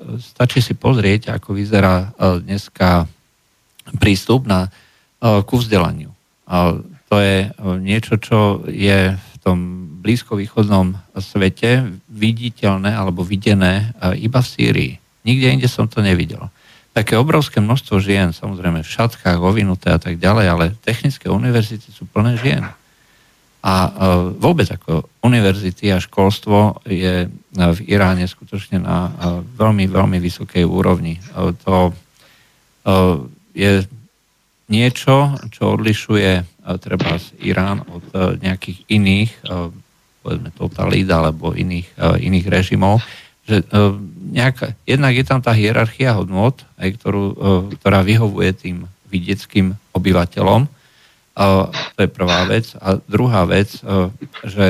stačí si pozrieť, ako vyzerá dneska prístup ku vzdelaniu. To je niečo, čo je v tom blízkovýchodnom svete viditeľné alebo videné iba v Sýrii. Nikde inde som to nevidel. Také obrovské množstvo žien, samozrejme v šatkách, ovinuté a tak ďalej, ale technické univerzity sú plné žien. A vôbec ako univerzity a školstvo je v Iráne skutočne na veľmi, veľmi vysokej úrovni. To je niečo, čo odlišuje treba z Irán od nejakých iných, povedzme totalít alebo iných režimov, že jednak je tam tá hierarchia hodnôt, ktorá vyhovuje tým vidieckým obyvateľom. To je prvá vec. A druhá vec, že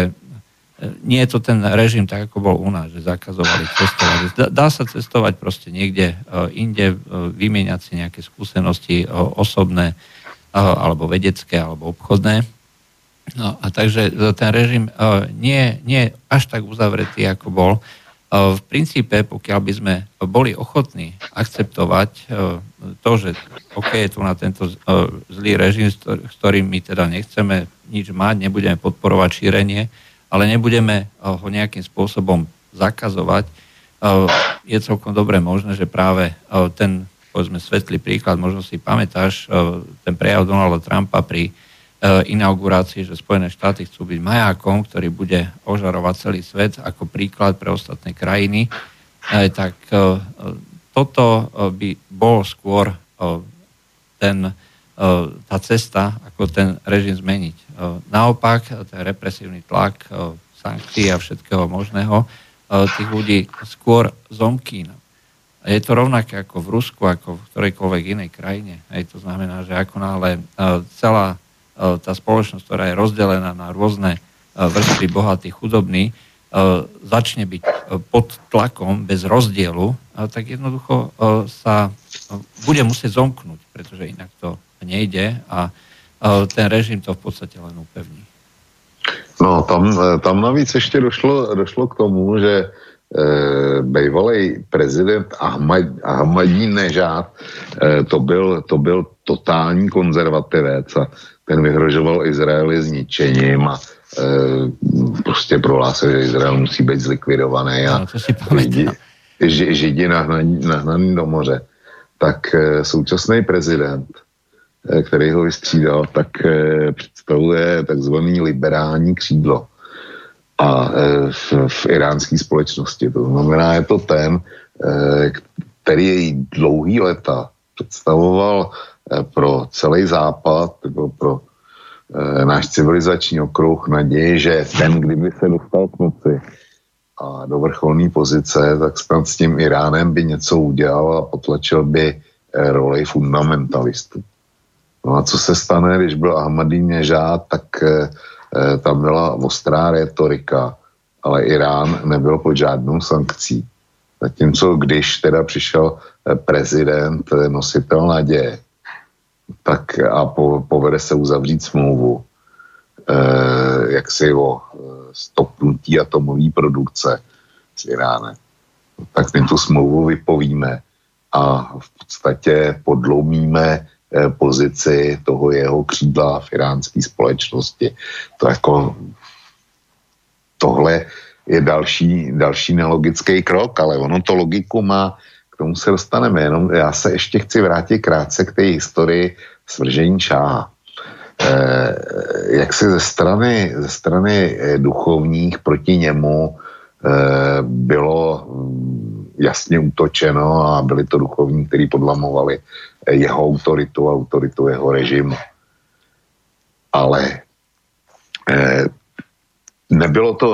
nie je to ten režim tak, ako bol u nás, že zakazovali cestovať. Dá sa cestovať proste niekde inde, vymieňať si nejaké skúsenosti osobné, alebo vedecké, alebo obchodné. No, a takže ten režim nie je až tak uzavretý, ako bol. V princípe, pokiaľ by sme boli ochotní akceptovať to, že OK, je tu na tento zlý režim, s ktorým my teda nechceme nič mať, nebudeme podporovať šírenie, ale nebudeme ho nejakým spôsobom zakazovať, je celkom dobre možné, že práve ten, povedzme, svetlý príklad, možno si pamätáš ten prejav Donalda Trumpa pri inaugurácii, že Spojené štáty chcú byť majákom, ktorý bude ožarovať celý svet ako príklad pre ostatné krajiny, tak toto by bol skôr ten tá cesta, ako ten režim zmeniť. Naopak, ten represívny tlak, sankcií a všetkého možného, tých ľudí skôr zomkína. Je to rovnaké ako v Rusku, ako v ktorejkoľvek inej krajine. Hej, to znamená, že akonáhle celá tá spoločnosť, ktorá je rozdelená na rôzne vrstvy bohatých, chudobných, začne byť pod tlakom bez rozdielu, tak jednoducho sa bude musieť zomknúť, pretože inak to nejde a ten režim to v podstate len upevní. No, tam navíc ještě došlo k tomu, že bývalý prezident Ahmadínežád, to byl totální konzervativec a ten vyhrožoval Izraeli zničením a prostě prohlásil, že Izrael musí být zlikvidovaný a Židi nahnaný do moře. Tak současný prezident, který ho vystřídal, tak představuje takzvaný liberální křídlo a v iránské společnosti. To znamená, je to ten, který dlouhý leta představoval pro celý západ, pro náš civilizační okruh naději, že ten, kdyby se dostal k moci a do vrcholné pozice, tak snad s tím Iránem by něco udělal a potlačil by roli fundamentalistů. No a co se stane, když byl Ahmadínežád, tak tam byla ostrá retorika, ale Irán nebyl pod žádnou sankcí. Zatímco když teda přišel prezident, nositel naděje, tak a povede se uzavřít smlouvu, jaksi o stopnutí atomové produkce s Iránem, tak my tu smlouvu vypovíme a v podstatě podlomíme pozici toho jeho křídla v iránské společnosti. To jako tohle je další nelogický krok, ale ono to logiku má, k tomu se dostaneme. Jenom já se ještě chci vrátit krátce k té historii svržení šáha. Jak se ze strany duchovních proti němu bylo jasně útočeno a byli to duchovní, kteří podlamovali jeho autoritu jeho režimu. Ale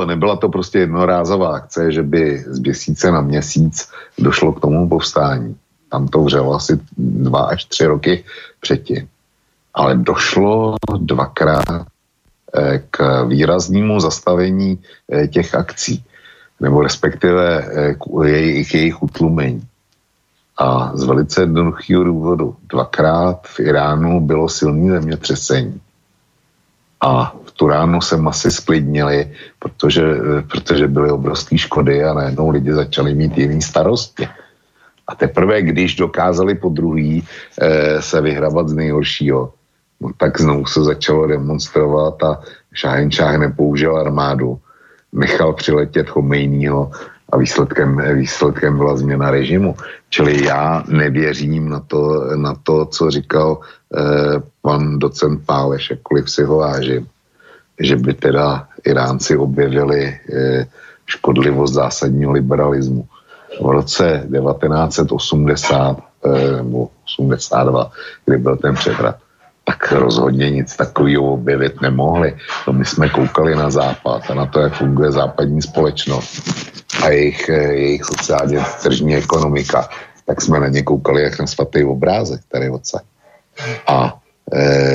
nebyla to prostě jednorázová akce, že by z měsíce na měsíc došlo k tomu povstání. Tam to vřelo asi 2 až 3 roky předtím. Ale došlo dvakrát k výraznému zastavení těch akcí, nebo respektive k jejich utlumení. A z velice jednoduchého důvodu. Dvakrát v Iránu bylo silné zemětřesení. A v tu ránu se masy sklidnily, protože byly obrovské škody a najednou lidi začali mít jiný starosti. A teprve, když dokázali po druhý se vyhrabat z nejhoršího, no, tak znovu se začalo demonstrovat a Šáhenčáh nepoužil armádu. Nechal přiletět Chomejního a výsledkem byla změna režimu. Čili já nevěřím na to, co říkal pan docent Páleš, jakkoliv si ho vážím, že by teda Iránci objevili škodlivost zásadního liberalismu. V roce 1980 nebo 82, kdy byl ten převrat, tak rozhodně nic takového objevit nemohli. To my jsme koukali na západ a na to, jak funguje západní společnost a jejich sociálně tržní ekonomika, tak jsme na ně koukali jak na svatý obrázek tady odsaď. A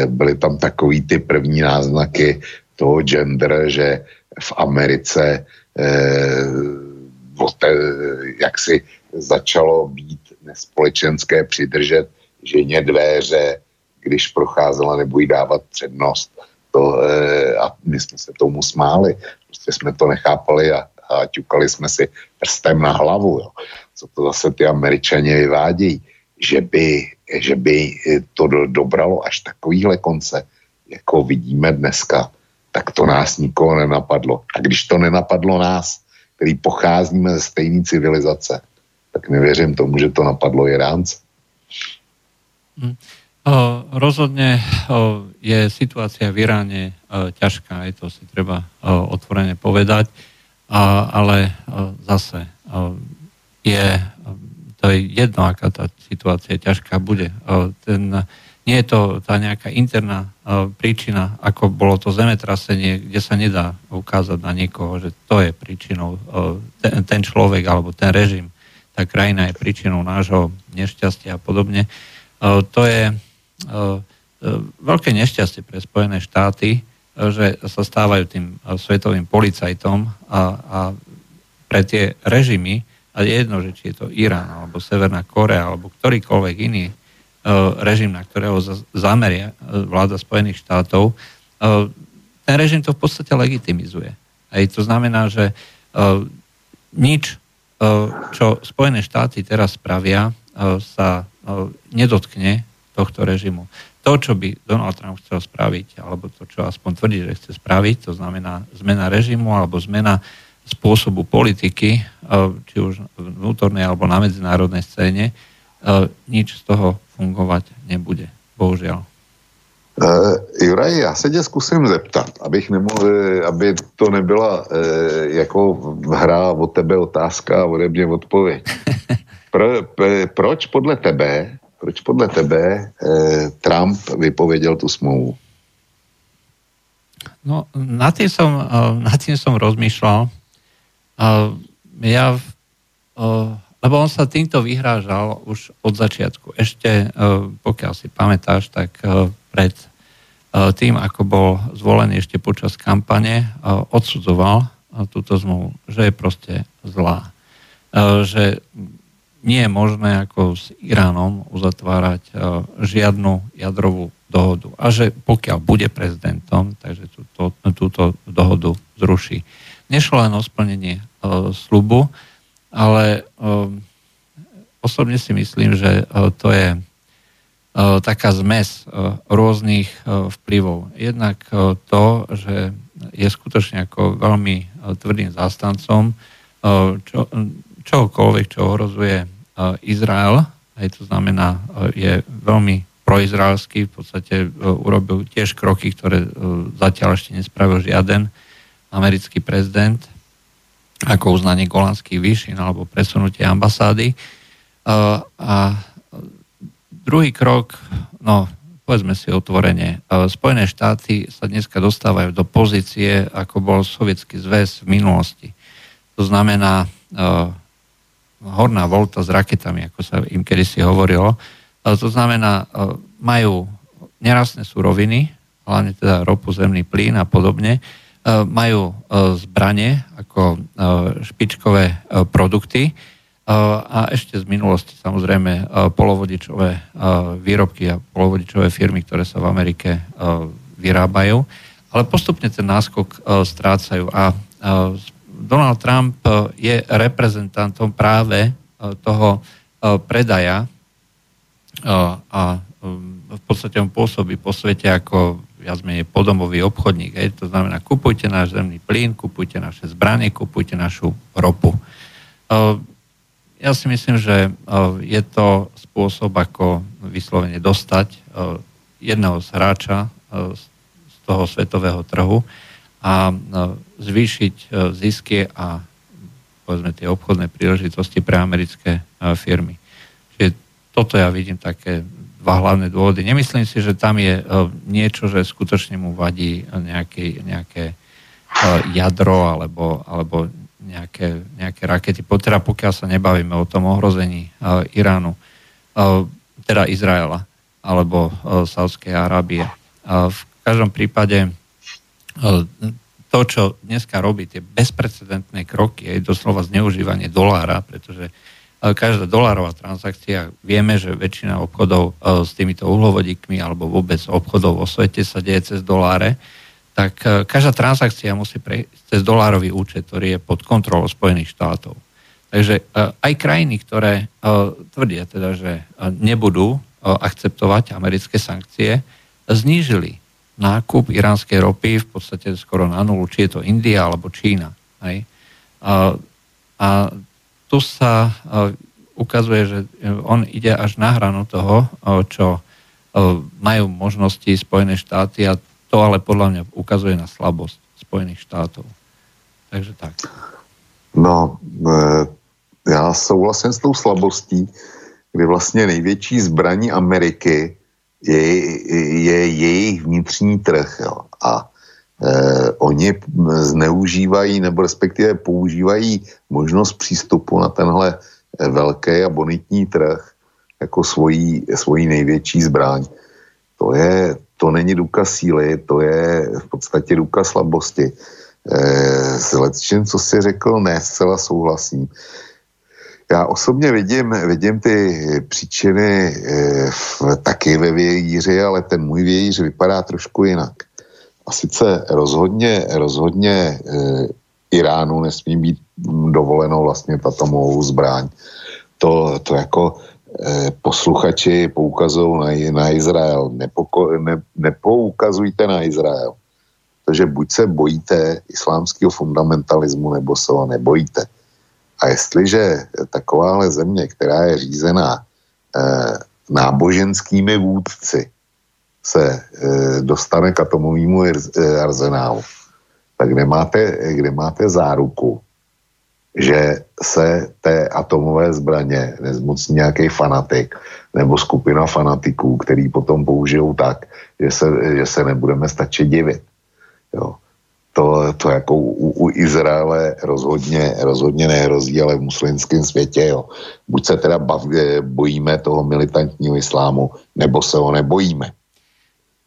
byly tam takový ty první náznaky toho gender, že v Americe jak si začalo být nespolečenské přidržet ženě dveře, když procházela, nebo jí dávat přednost. A my jsme se tomu smáli. Prostě jsme to nechápali a ťukali jsme si prstem na hlavu. Jo. Co to zase ty Američané vyvádějí? Že by to dobralo až takovýhle konce, jako vidíme dneska, tak to nás nikoho nenapadlo. A když to nenapadlo nás, který pocházíme ze stejné civilizace, tak nevěřím tomu, že to napadlo Iránce. Rozhodne je situácia v Iráne ťažká, aj to si treba otvorene povedať, ale zase to je jedno, aká tá situácia ťažká bude. Ten Nie je to tá nejaká interná príčina, ako bolo to zemetrasenie, kde sa nedá ukázať na niekoho, že to je príčinou, ten človek alebo ten režim, tá krajina je príčinou nášho nešťastia a podobne. To je veľké nešťastie pre Spojené štáty, že sa stávajú tým svetovým policajtom a pre tie režimy, a jedno, že či je to Irán, alebo Severná Kórea, alebo ktorýkoľvek iný režim, na ktorého zameria vláda Spojených štátov, ten režim to v podstate legitimizuje. Aj to znamená, že nič, čo Spojené štáty teraz spravia, sa nedotkne tohto režimu. To, čo by Donald Trump chcel spraviť, alebo to, čo aspoň tvrdí, že chce spraviť, to znamená zmena režimu alebo zmena spôsobu politiky, či už vnútornej alebo na medzinárodnej scéne, nič z toho fungovať nebude. Bohužiaľ. Juraj, já se tě zkusím zeptat, aby to nebyla jako hra od tebe otázka a ode mě odpověď. Proč podle tebe Trump vypověděl tu smlouvu? No, nad tým som rozmýšľal. Lebo on sa týmto vyhrážal už od začiatku. Ešte, pokiaľ si pamätáš, tak pred tým, ako bol zvolený ešte počas kampane, odsudzoval túto zmluvu, že je proste zlá. Že nie je možné ako s Iránom uzatvárať žiadnu jadrovú dohodu. A že pokiaľ bude prezidentom, takže túto dohodu zruší. Nešlo len o splnenie sľubu, ale osobne si myslím, že to je taká zmes rôznych vplyvov. Jednak to, že je skutočne ako veľmi tvrdým zástancom čohokoľvek, čo ohrozuje Izrael, aj to znamená, je veľmi proizraelský, v podstate urobil tiež kroky, ktoré zatiaľ ešte nespravil žiaden americký prezident, ako uznanie Golanských výšin alebo presunutie ambasády. A druhý krok, no povedzme si otvorene, Spojené štáty sa dneska dostávajú do pozície, ako bol Sovietský zväz v minulosti. To znamená horná volta s raketami, ako sa im kedysi hovorilo. To znamená, majú nerastné suroviny, hlavne teda ropu, zemný plyn a podobne, majú zbranie ako špičkové produkty a ešte z minulosti samozrejme polovodičové výrobky a polovodičové firmy, ktoré sa v Amerike vyrábajú, ale postupne ten náskok strácajú a Donald Trump je reprezentantom práve toho predaja a v podstate on pôsobí po svete ako viac menej podomový obchodník. To znamená, kupujte náš zemný plyn, kupujte naše zbranie, kupujte našu ropu. Ja si myslím, že je to spôsob, ako vyslovene dostať jedného z hráča z toho svetového trhu a zvýšiť zisky a povedzme tie obchodné príležitosti pre americké firmy. Čiže toto ja vidím také dva hlavné dôvody. Nemyslím si, že tam je niečo, že skutočne mu vadí nejaké jadro alebo nejaké rakety. Teda pokiaľ sa nebavíme o tom ohrození Iránu, teda Izraela alebo Saudskej Arábie. V každom prípade to, čo dneska robí, tie bezprecedentné kroky, je doslova zneužívanie dolára, pretože každá dolárová transakcia, vieme, že väčšina obchodov s týmito uhlovodíkmi alebo vôbec obchodov vo svete sa deje cez doláre, tak každá transakcia musí prejsť cez dolárový účet, ktorý je pod kontrolou Spojených štátov. Takže aj krajiny, ktoré tvrdia teda, že nebudú akceptovať americké sankcie, znížili nákup iránskej ropy v podstate skoro na nulu, či je to India alebo Čína. Hej? A tu sa ukazuje, že on ide až na hranu toho, čo majú možnosti Spojené štáty a to ale podľa mňa ukazuje na slabosť Spojených štátov. Takže tak. No, já souhlasím s tou slabostí, kdy vlastně největší zbraní Ameriky je jejich vnitřní trh, jo. A oni zneužívají, nebo respektive používají možnost přístupu na tenhle velký a bonitní trh jako svoji největší zbraň. To není důkaz síly, to je v podstatě důkaz slabosti. S letičem, co jsi řekl, ne zcela souhlasím. Já osobně vidím ty příčiny taky ve vějíři, ale ten můj vějíř vypadá trošku jinak. A sice rozhodně Iránu nesmí být dovoleno vlastně atomovou zbraň. To jako posluchači poukazují na Izrael. Nepoukazujte na Izrael. Protože buď se bojíte islámského fundamentalismu, nebo se ho nebojíte. A jestliže takováhle země, která je řízená náboženskými vůdci, se dostane k atomovému arzenálu, tak kde máte záruku, že se té atomové zbraně nezmocní nějaký fanatik nebo skupina fanatiků, který potom použijou tak, že se nebudeme stačit divit. Jo. To jako u Izraele rozhodně nehrozí, ale v muslimském světě, jo. Buď se teda bojíme toho militantního islámu, nebo se ho nebojíme.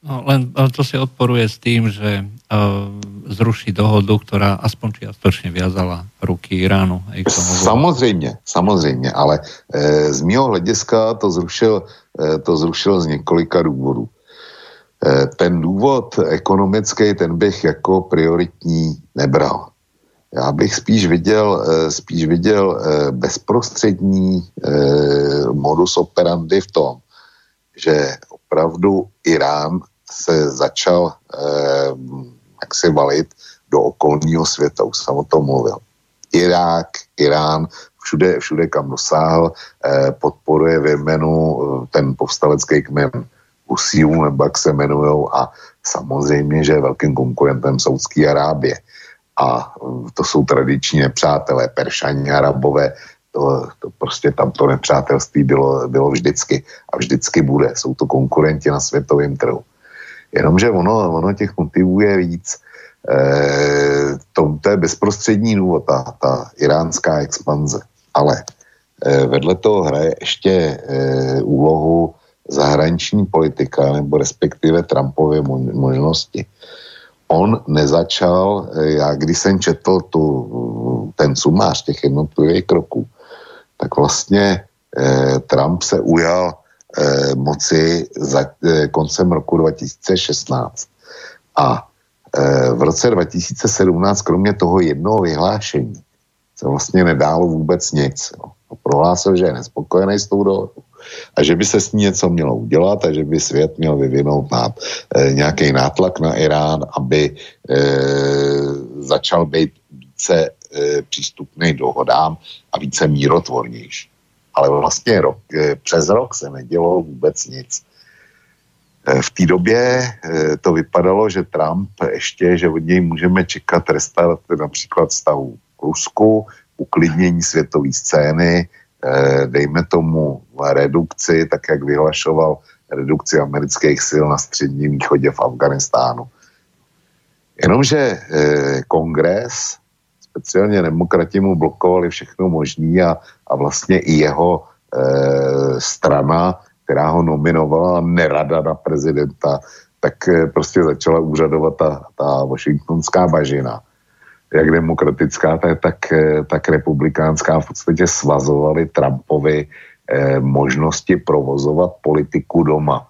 No, len to si odporuje s tým, že zruší dohodu, ktorá aspoň čiastočne viazala ruky Iránu. Samozřejmě, ale z mého hlediska to zrušil z několika důvodů. Ten důvod ekonomický, ten bych jako prioritní nebral. Já bych spíš viděl bezprostřední modus operandi v tom, že opravdu Irán se začal jaksi valit do okolního světa, už jsem o tom mluvil. Irák, Irán, všude kam dosáhl, podporuje ve jménu ten povstalecký kmen Husíů, nebo jak se jmenujou, a samozřejmě, že je velkým konkurentem Saudské Arábie. A to jsou tradiční nepřátelé, Peršaní, Arabové, to prostě tamto nepřátelství bylo vždycky a vždycky bude. Jsou to konkurenti na světovém trhu. Jenomže ono těch motivů je víc. To je bezprostřední důvod, ta iránská expanze. Ale vedle toho hraje ještě úlohu zahraniční politika, nebo respektive Trumpovy možnosti. On nezačal, já když jsem četl ten sumář těch jednotlivých kroků, tak vlastně Trump se ujal moci za koncem roku 2016. A v roce 2017, kromě toho jednoho vyhlášení, se vlastně nedálo vůbec nic. No. Prohlásil, že je nespokojený s tou dohodou a že by se s ní něco mělo udělat a že by svět měl vyvinout nějaký nátlak na Irán, aby začal být více přístupný dohodám a více mírotvornější. Ale vlastně přes rok se nedělo vůbec nic. V té době to vypadalo, že Trump ještě, že od něj můžeme čekat restart například stavu v Rusku, uklidnění světové scény, dejme tomu redukci, tak jak vyhlašoval redukci amerických sil na středním východě v Afganistánu. Jenomže kongres, speciálně demokrati mu blokovali všechno možný a vlastně i jeho strana, která ho nominovala nerada na prezidenta, tak prostě začala úřadovat ta washingtonská bažina. Jak demokratická, tak republikánská, v podstatě svazovali Trumpovi možnosti provozovat politiku doma.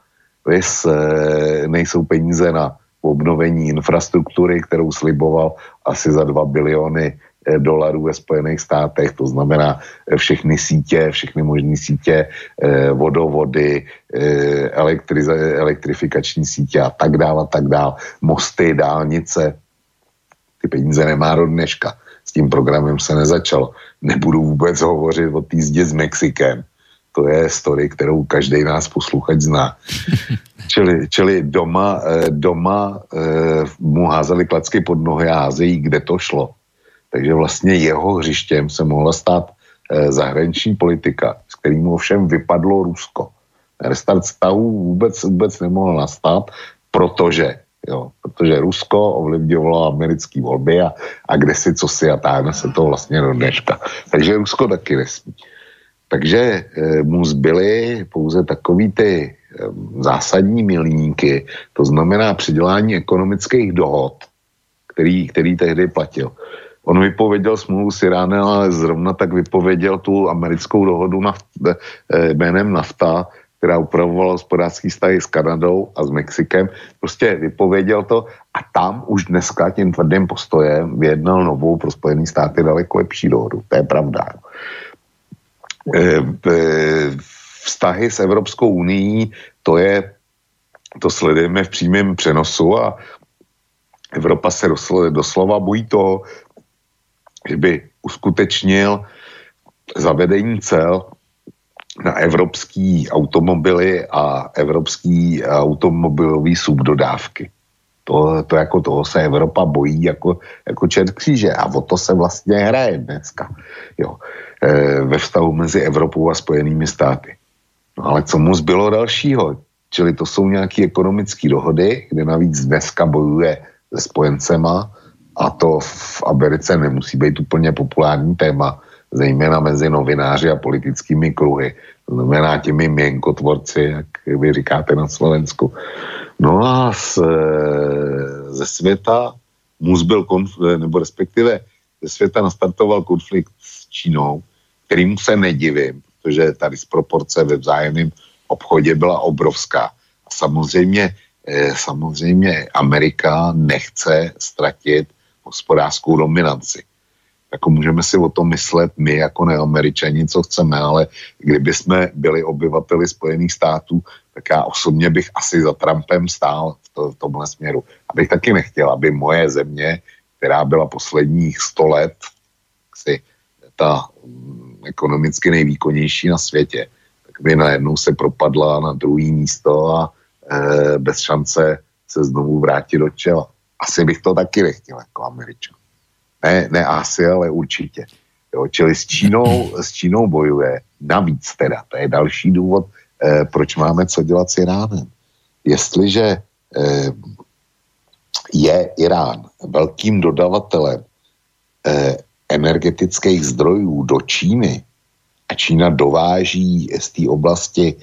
Nejsou peníze na obnovení infrastruktury, kterou sliboval asi za $2 billion ve Spojených státech, to znamená všechny možné sítě, vodovody, elektrifikační sítě a tak dále, mosty, dálnice. Ty peníze nemá do dneška. S tím programem se nezačalo. Nebudu vůbec hovořit o týzdě s Mexikem. To je story, kterou každý nás posluchač zná. Čili doma mu házeli klacky pod nohy a házejí, kde to šlo. Takže vlastně jeho hřištěm se mohla stát zahraniční politika, s kterým ovšem vypadlo Rusko. restart stavu vůbec nemohl nastat, protože Rusko ovlivňovalo americké volby a kde si, co si a táhne se to vlastně do dneška. Takže Rusko taky nesmí. Takže mu zbyly pouze takový ty zásadní milníky, to znamená přidělání ekonomických dohod, který tehdy platil. On vypověděl smlouvu s Iránem, ale zrovna tak vypověděl tu americkou dohodu jménem NAFTA, která upravovala hospodářský vztahy s Kanadou a s Mexikem. Prostě vypověděl to a tam už dneska tím tvrdým postojem vyjednal novou pro Spojené státy daleko lepší dohodu. To je pravda. Vztahy s Evropskou unií, to sledujeme v přímém přenosu a Evropa se doslova bojí toho, že by uskutečnil zavedení cel na evropský automobily a evropský automobilový subdodávky. To jako toho se Evropa bojí jako čert kříže a o to se vlastně hraje dneska. Jo. Ve vztahu mezi Evropou a Spojenými státy. No ale co mu zbylo dalšího? Čili to jsou nějaké ekonomické dohody, kde navíc dneska bojuje se spojencema a to v Americe nemusí být úplně populární téma, zejména mezi novináři a politickými kruhy. To znamená těmi měnkotvorci, jak vy říkáte na Slovensku. No a ze světa mu zbyl konflikt, nebo respektive ze světa nastartoval konflikt s Čínou, kterým se nedivím, protože ta disproporce ve vzájemném obchodě byla obrovská. A samozřejmě Amerika nechce ztratit hospodářskou dominanci. Jako můžeme si o tom myslet my jako neameričani, co chceme, ale kdyby jsme byli obyvateli Spojených států, tak já osobně bych asi za Trumpem stál v tomhle směru. Abych taky nechtěl, aby moje země, která byla posledních 100 let si ta ekonomicky nejvýkonnější na světě, tak by najednou se propadla na druhý místo a bez šance se znovu vrátit do čela. Asi bych to taky nechtěl jako Američan. Ne asi, ale určitě. Jo, čili s Čínou bojuje. Navíc teda, to je další důvod, proč máme co dělat s Iránem. Jestliže je Irán velkým dodavatelem energetických zdrojů do Číny a Čína dováží z té oblasti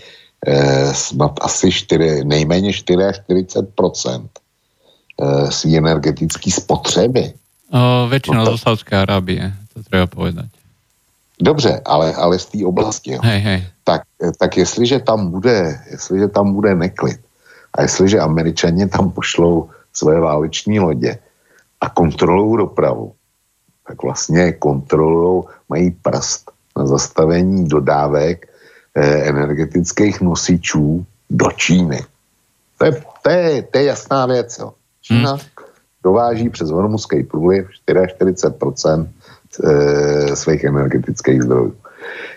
snad asi nejméně 44% svý energetický spotřeby. Väčšinou zo Saudskej Arábie, to treba povedať. Dobře, ale z té oblasti. Jo. Hej. Tak jestliže tam bude neklid a jestliže Američané tam pošlou své váleční lodě a kontrolují dopravu, tak vlastně mají prst na zastavení dodávek energetických nosičů do Číny. To je jasná věc. Jo. Čína dováží přes Hormuzský prieliv 44% svých energetických zdrojů.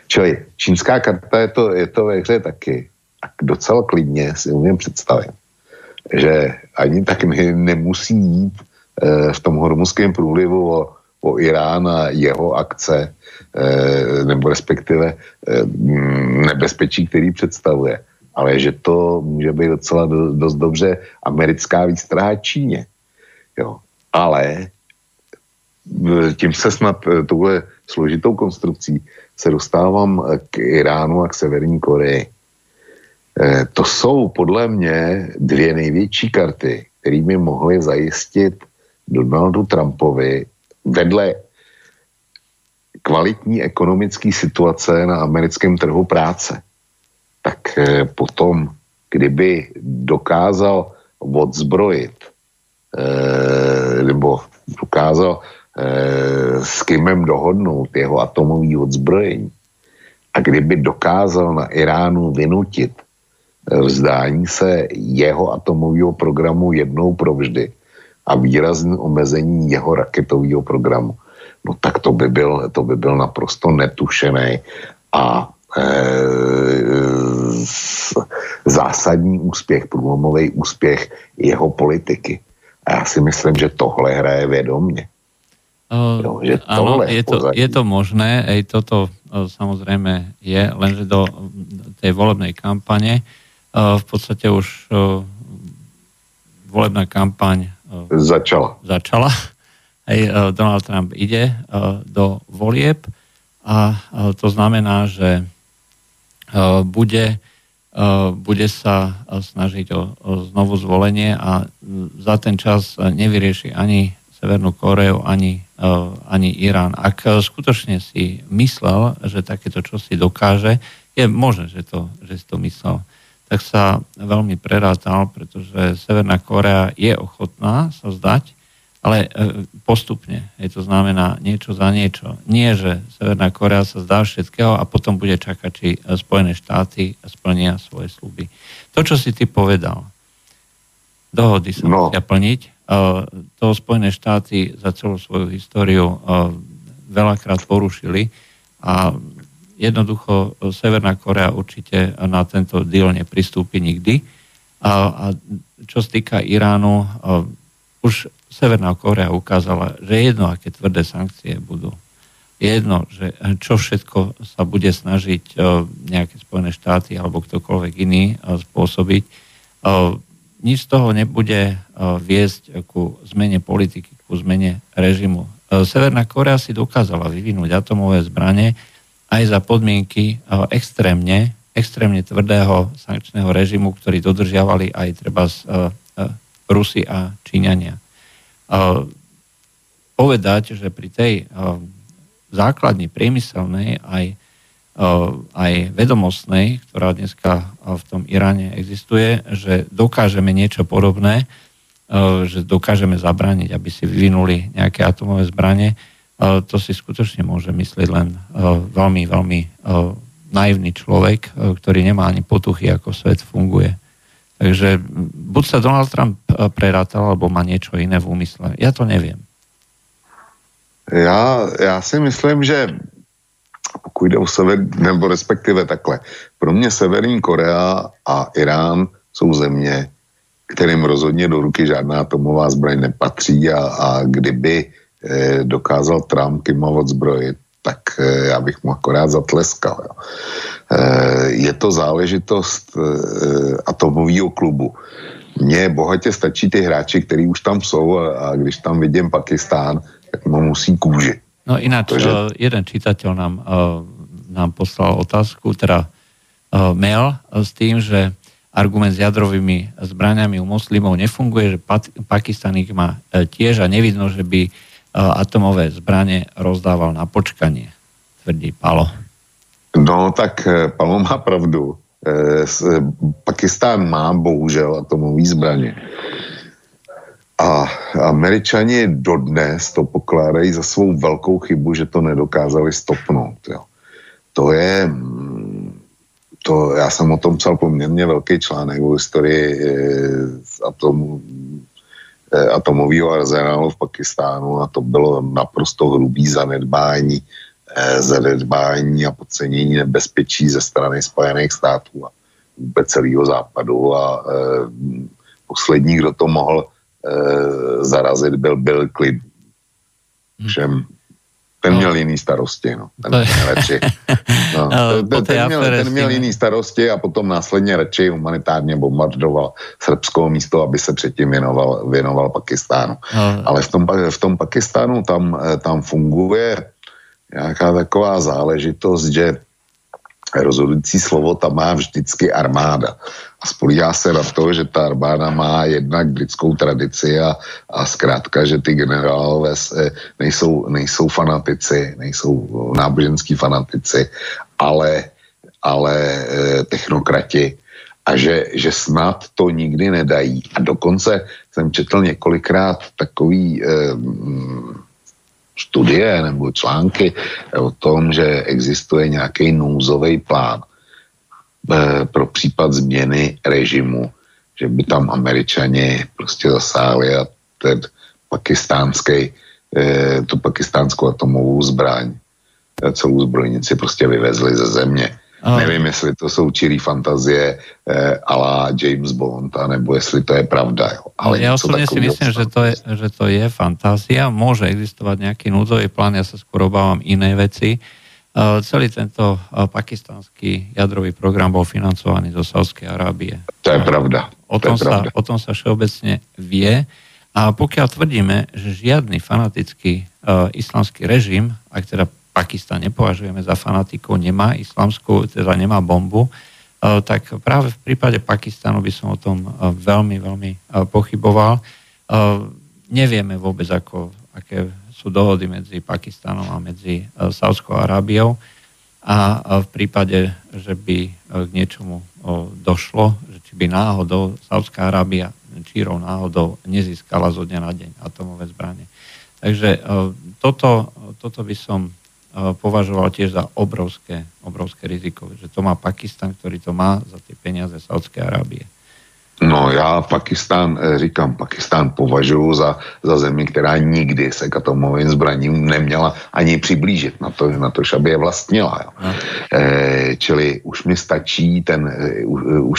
Čili čínská karta je to ve hře taky. A docela klidně si umím představit, že ani tak nemusí jít v tom Hormuzském průlivu o Irán a jeho akce, nebo respektive nebezpečí, který představuje. Ale že to může být docela dost dobře americká výstraha Číně. Jo. Ale tím se snad touhle složitou konstrukcí se dostávám k Iránu a k Severní Koreji. To jsou podle mě dvě největší karty, které by mohly zajistit Donaldu Trumpovi vedle kvalitní ekonomické situace na americkém trhu práce. Tak potom, kdyby dokázal odzbrojit nebo dokázal s Kimem dohodnout jeho atomový odzbrojení a kdyby dokázal na Iránu vynutit vzdání se jeho atomového programu jednou provždy a výrazné omezení jeho raketového programu, no tak to by byl naprosto netušený a zásadní úspěch, průlomový úspěch jeho politiky. A já si myslím, že tohle hraje vědomě. Áno, je to možné, aj toto samozrejme je, lenže do tej volebnej kampane v podstate už volebná kampaň začala. Aj Donald Trump ide do volieb a to znamená, že bude sa snažiť o znovu zvolenie a za ten čas nevyrieši ani Severnú Kóreu, ani Irán. Ak skutočne si myslel, že takéto čosi dokáže, je možné, že si to myslel, tak sa veľmi prerátal, pretože Severná Kórea je ochotná sa vzdať, ale postupne. To znamená niečo za niečo. Nie, že Severná Kórea sa vzdá všetkého a potom bude čakať, či Spojené štáty splnia svoje sľuby. To, čo si ty povedal, dohody sa musia plniť. To Spojené štáty za celú svoju históriu veľakrát porušili a jednoducho Severná Kórea určite na tento deal nepristúpi nikdy. A čo sa týka Iránu, už Severná Kórea ukázala, že je jedno, aké tvrdé sankcie budú. Je jedno, že čo všetko sa bude snažiť nejaké Spojené štáty alebo ktokoľvek iný spôsobiť. Nič z toho nebude viesť ku zmene politiky, ku zmene režimu. Severná Kórea si dokázala vyvinúť atomové zbrane aj za podmienky extrémne tvrdého sankčného režimu, ktorý dodržiavali aj treba Rusi a Číňania. Povedať, že pri tej základni priemyselnej aj vedomostnej, ktorá dneska v tom Iráne existuje, že dokážeme niečo podobné, že dokážeme zabrániť, aby si vyvinuli nejaké atomové zbranie, to si skutočne môže myslieť len veľmi, veľmi naivný človek, ktorý nemá ani potuchy, ako svet funguje. Takže buď sa Donald Trump prerátal, alebo má niečo iné v úmysle. Ja to neviem. Já si myslím, že pokud jde o nebo respektive takhle. Pro mě Severní Korea a Irán jsou země, kterým rozhodně do ruky žádná atomová zbraň nepatří a kdyby dokázal Trump Kimovat zbrojit, tak já bych mu akorát zatleskal. Jo. Je to záležitost atomového klubu. Mně bohatě stačí ty hráči, který už tam jsou a když tam vidím Pakistán, tak mu musí kůži. No ináč, jeden čitateľ nám poslal otázku, teda mail s tým, že argument s jadrovými zbraňami u moslimov nefunguje, že Pakistan ich má tiež a nevidno, že by atomové zbrane rozdával na počkanie, tvrdí Palo. No tak Palo má pravdu. Pakistán má bohužel atomové zbraně. A Američani dodnes to pokládají za svou velkou chybu, že to nedokázali stopnout. Jo. Já jsem o tom psal poměrně velký článek o historii atomového arzenálu v Pakistánu a to bylo naprosto hrubý zanedbání a podcenění nebezpečí ze strany Spojených států a vůbec celého západu a poslední, kdo to mohl zarazit byl Bill Clinton. Všem. Ten měl jiný starosti. No. Ten měl jiný starosti a potom následně radši humanitárně bombardoval srbskou místo, aby se předtím věnoval Pakistánu. Ale v tom Pakistánu tam funguje nějaká taková záležitost, že rozhodující slovo tam má vždycky armáda. A spolíhá se na to, že ta armáda má jednak britskou tradici a zkrátka, že ty generálové nejsou fanatici, nejsou náboženský fanatici, ale technokrati. A že snad to nikdy nedají. A dokonce jsem četl několikrát takový studie nebo články o tom, že existuje nějaký nouzový plán pro případ změny režimu, že by tam Američani prostě zasáhli a ten tu pakistánskou atomovou zbraň, celou zbrojnici prostě vyvezli ze země. Nevím, jestli to jsou čirý fantazie à la James Bond, anebo jestli to je pravda. Jo. Ale ja osobne si myslím, že to je fantázia. Môže existovať nejaký núdzový plán, ja sa skôr obávam iné veci. Celý tento pakistanský jadrový program bol financovaný zo Saudskej Arábie. To je pravda. O tom sa všeobecne vie. A pokiaľ tvrdíme, že žiadny fanatický islamský režim, ak teda Pakistan nepovažujeme za fanatikov, nemá islamskú, teda nemá bombu, tak práve v prípade Pakistanu by som o tom veľmi, veľmi pochyboval. Nevieme vôbec, aké sú dohody medzi Pakistanom a medzi Saudskou Arábiou a v prípade, že by k niečomu došlo, že či by náhodou Saudská Arábia čírou náhodou nezískala zo dňa na deň atomové zbranie. Takže toto by som považoval tiež za obrovské riziko, že to má Pakistan, ktorý to má za tie peniaze Saudskej Arábie. No já Pakistán považuji za zemi, která nikdy se k atomovým zbraním neměla ani přiblížit na to, aby je vlastnila. Jo. Čili už mi stačí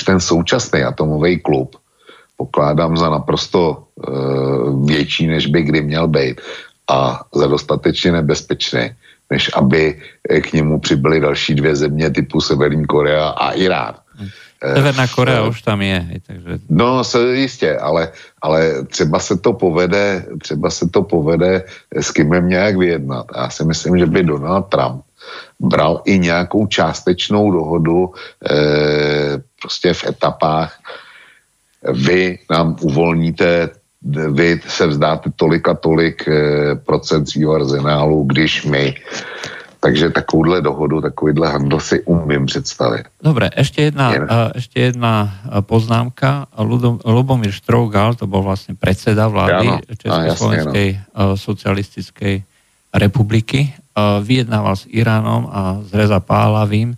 ten současný atomový klub, pokládám za naprosto větší, než by kdy měl být a za dostatečně nebezpečný, než aby k němu přibyly další dvě země typu Severní Korea a Irán. Severná Korea už tam je. Takže... No, jistě, ale třeba se to povede s Kimem nějak vyjednat. Já si myslím, že by Donald Trump bral i nějakou částečnou dohodu prostě v etapách. Vy nám uvolníte, vy se vzdáte tolik a tolik procent svýho arzenálu, když my... Takže takovouhle dohodu, takovýhle handl si umím představit. Dobre, ešte jedna poznámka. Lubomír Štrougal, to bol vlastne predseda vlády Československej socialistickej republiky. Vyjednával s Iránom a s Reza Pahlavým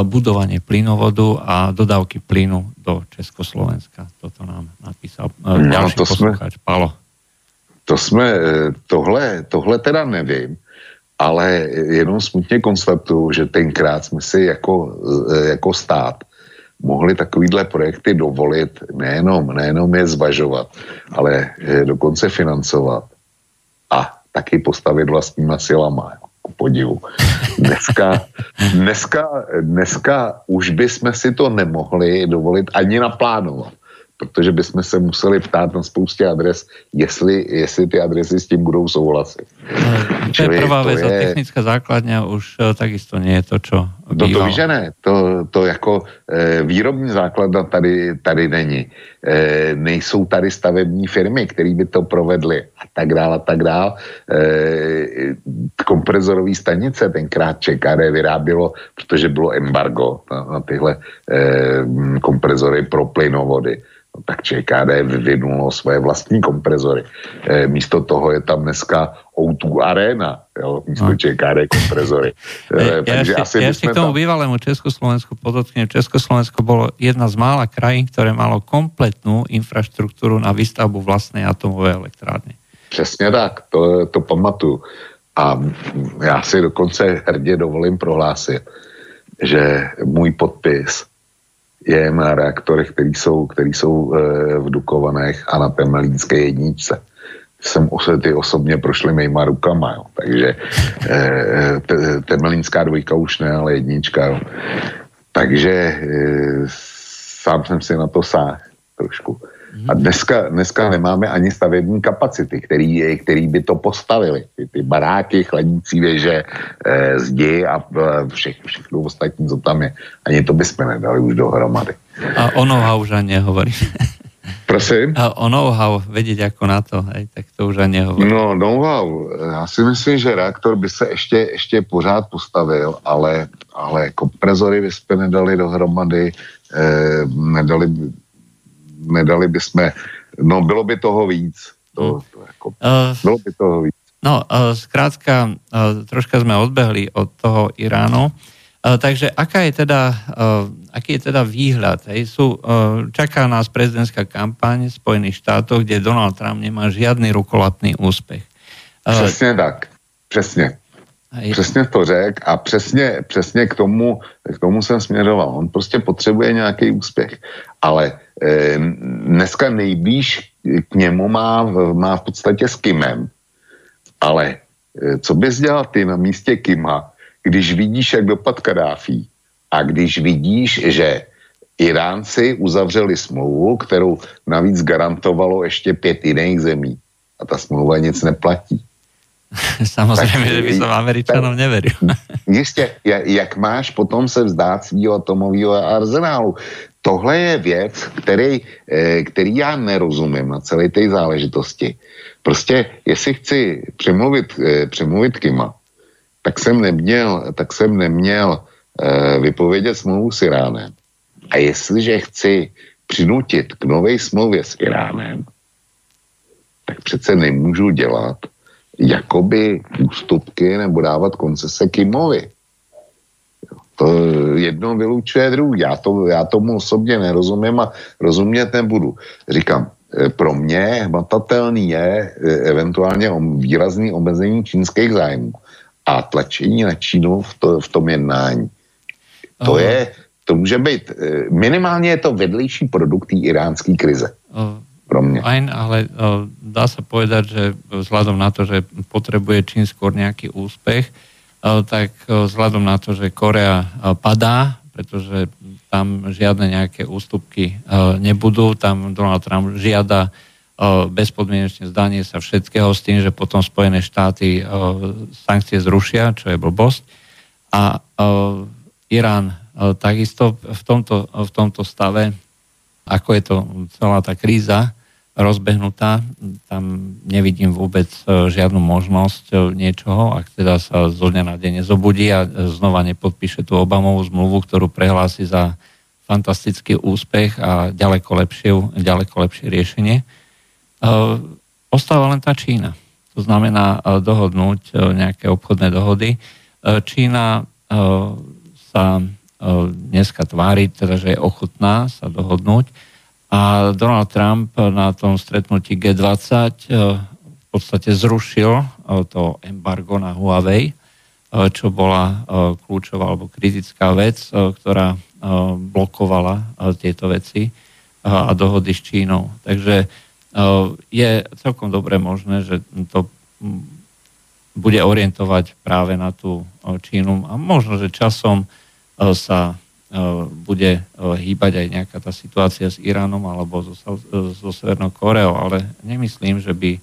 budovanie plynovodu a dodávky plynu do Československa. Toto nám napísal ďalší poslucháč Palo. Tohle teda nevím. Ale jenom smutně konstatuju, že tenkrát jsme si jako stát mohli takovýhle projekty dovolit, nejenom je zvažovat, ale dokonce financovat a taky postavit vlastníma silama, ku podivu. Dneska už bychom si to nemohli dovolit ani naplánovat, protože bychom se museli ptát na spoustě adres, jestli ty adresy s tím budou souhlasit. To je prvá vec, technická základňa už takisto nie je to, čo bývalo. To víš, že ne. To jako výrobní základna tady není. Nejsou tady stavební firmy, které by to provedly a tak dále, a tak dále. Komprezorové stanice tenkrát ČKD vyrábělo, protože bylo embargo na tyhle komprezory pro plynovody. Tak ČKD vyvinulo svoje vlastní komprezory. Místo toho je tam dneska O2 Arena, jo? Místo ČKD komprezory. Takže k tomu bývalému Československu podotknem. Československo bolo jedna z mála krajín, ktoré malo kompletnú infraštruktúru na výstavbu vlastnej atomové elektrárne. Přesně tak, to pamatuju. A já si dokonce hrdě dovolím prohlásit, že můj podpis je na reaktorech, který jsou v Dukovanech a na Temelínské jedničce. Ty osobně prošly mýma rukama, jo. Takže Temelínská dvojka už ne, ale jednička. Jo. Takže sám jsem si na to sáhl trošku. A dneska nemáme ani stavební kapacity, který by to postavili. Ty baráky, chladící věže, zdi a všechno ostatní, co tam je. Ani to bychom nedali už dohromady. A o know-how už ani nehovoríme. Prosím? A o know-how, vedieť ako na to, hej, tak to už ani nehovoríme. No, know-how, já si myslím, že reaktor by se ještě pořád postavil, ale komprezory bychom nedali dohromady, nedali by sme, no bylo by toho víc. Bylo by toho víc. No, skrátka, troška sme odbehli od toho Iránu. Takže aký je teda výhľad? Čaká nás prezidentská kampaň v Spojených štátoch, kde Donald Trump nemá žiadny rukolatný úspech. Presne tak. Přesně to řek a přesně k tomu jsem směřoval. On prostě potřebuje nějaký úspěch, ale dneska nejblíž k němu má v podstatě s Kimem. Ale co bys dělal ty na místě Kima, když vidíš, jak dopad Kadáfí a když vidíš, že Iránci uzavřeli smlouvu, kterou navíc garantovalo ještě 5 jiných zemí a ta smlouva nic neplatí. Samozrejme, tak, že by som Američanom neveril. Jistě, jak máš potom se vzdát svýho atomového arzenálu? Tohle je věc, který já nerozumím na celé té záležitosti. Prostě, jestli chci přemluvit Kima, tak jsem neměl vypovědět smlouvu s Iránem. A jestliže chci přinutit k nové smlouvě s Iránem, tak přece nemůžu dělat jakoby ústupky nebo dávat koncese Kimovi. To jedno vylučuje druhý. Já tomu osobně nerozumím a rozumět nebudu. Říkám, pro mě hmatatelný je eventuálně výrazný omezení čínských zájmů a tlačení na Čínu v tom jednání. To je, to může být, minimálně je to vedlejší produkt té iránské krize. Fajn, ale dá sa povedať, že vzhľadom na to, že potrebuje Čín skôr nejaký úspech, tak vzhľadom na to, že Korea padá, pretože tam žiadne nejaké ústupky nebudú, tam Donald Trump žiada bezpodmienečne zdanie sa všetkého s tým, že potom Spojené štáty sankcie zrušia, čo je blbosť. A Irán takisto v tomto stave, ako je to celá tá kríza, rozbehnutá, tam nevidím vôbec žiadnu možnosť niečoho, ak teda sa zo dňa na deň nezobudí a znova nepodpíše tú Obamovú zmluvu, ktorú prehlási za fantastický úspech a ďaleko lepšie riešenie. Ostáva len tá Čína. To znamená dohodnúť nejaké obchodné dohody. Čína sa dneska tvári, teda že je ochotná sa dohodnúť. A Donald Trump na tom stretnutí G20 v podstate zrušil to embargo na Huawei, čo bola kľúčová alebo kritická vec, ktorá blokovala tieto veci a dohody s Čínou. Takže je celkom dobre možné, že to bude orientovať práve na tú Čínu a možno, že časom sa bude hýbať aj nejaká tá situácia s Iránom alebo so Severnou Kóreou, ale nemyslím, že by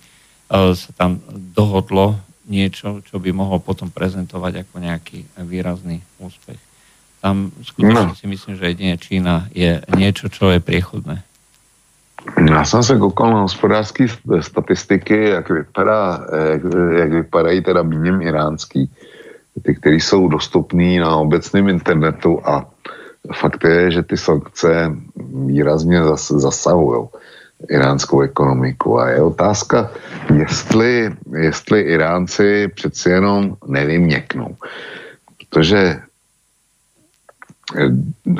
sa tam dohodlo niečo, čo by mohol potom prezentovať ako nejaký výrazný úspech. Tam skutočne si myslím, že jedine Čína je niečo, čo je priechodné. Ja som sa koukal na hospodářské statistiky, jak vypadají teda míním iránský, ty, které jsou dostupné na obecném internetu a fakt je, že ty sankce výrazně zasahují iránskou ekonomiku a je otázka, jestli Iránci přeci jenom nevyměknou. Protože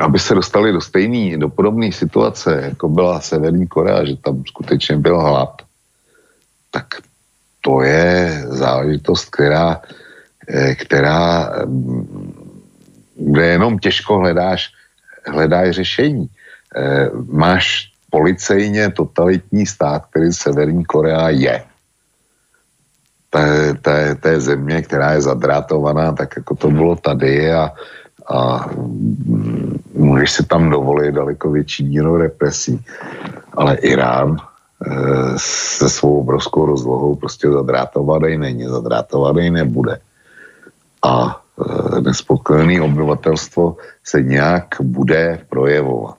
aby se dostali do podobné situace, jako byla Severní Korea, že tam skutečně byl hlad, tak to je záležitost, která kde jenom těžko hledáš řešení. Máš policejně totalitní stát, který Severní Korea je. To je země, která je zadrátovaná, tak jako to bylo tady a můžeš se tam dovolit daleko větší míru represí. Ale Irán se svou obrovskou rozlohou prostě zadrátovaný není, zadrátovaný nebude. A nespokojené obyvatelstvo se nějak bude projevovat.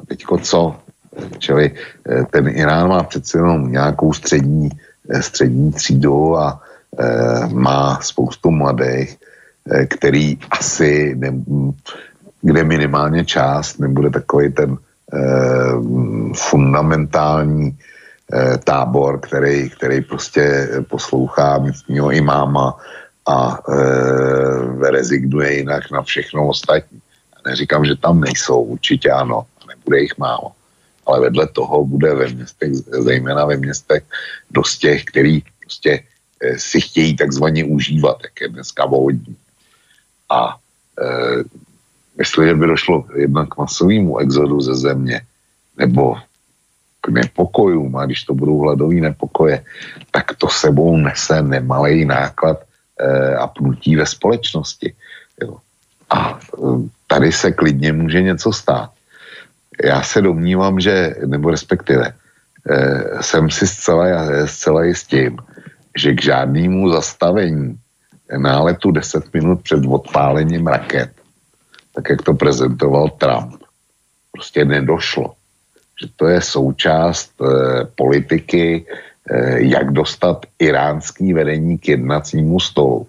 A teďko co? Čili ten Irán má přece jenom nějakou střední třídu a má spoustu mladých, který asi, kde minimálně část, nebude takový ten fundamentální tábor, který prostě poslouchá místního imáma a rezignuje jinak na všechno ostatní. Já neříkám, že tam nejsou, určitě ano, nebude jich málo. Ale vedle toho bude ve městech, zejména ve městech, dost těch, který prostě si chtějí takzvaně užívat, jak je dneska módní. A jestli by došlo jednak k masovému exodu ze země, nebo k nepokojům, a když to budou hladový nepokoje, tak to sebou nese nemalej náklad a pnutí ve společnosti. Jo. A tady se klidně může něco stát. Já se domnívám, že, nebo respektive, jsem si zcela jistý, že k žádnému zastavení náletu 10 minut před odpálením raket, tak jak to prezentoval Trump, prostě nedošlo. Že to je součást politiky, jak dostat iránský vedení k jednacímu stolu.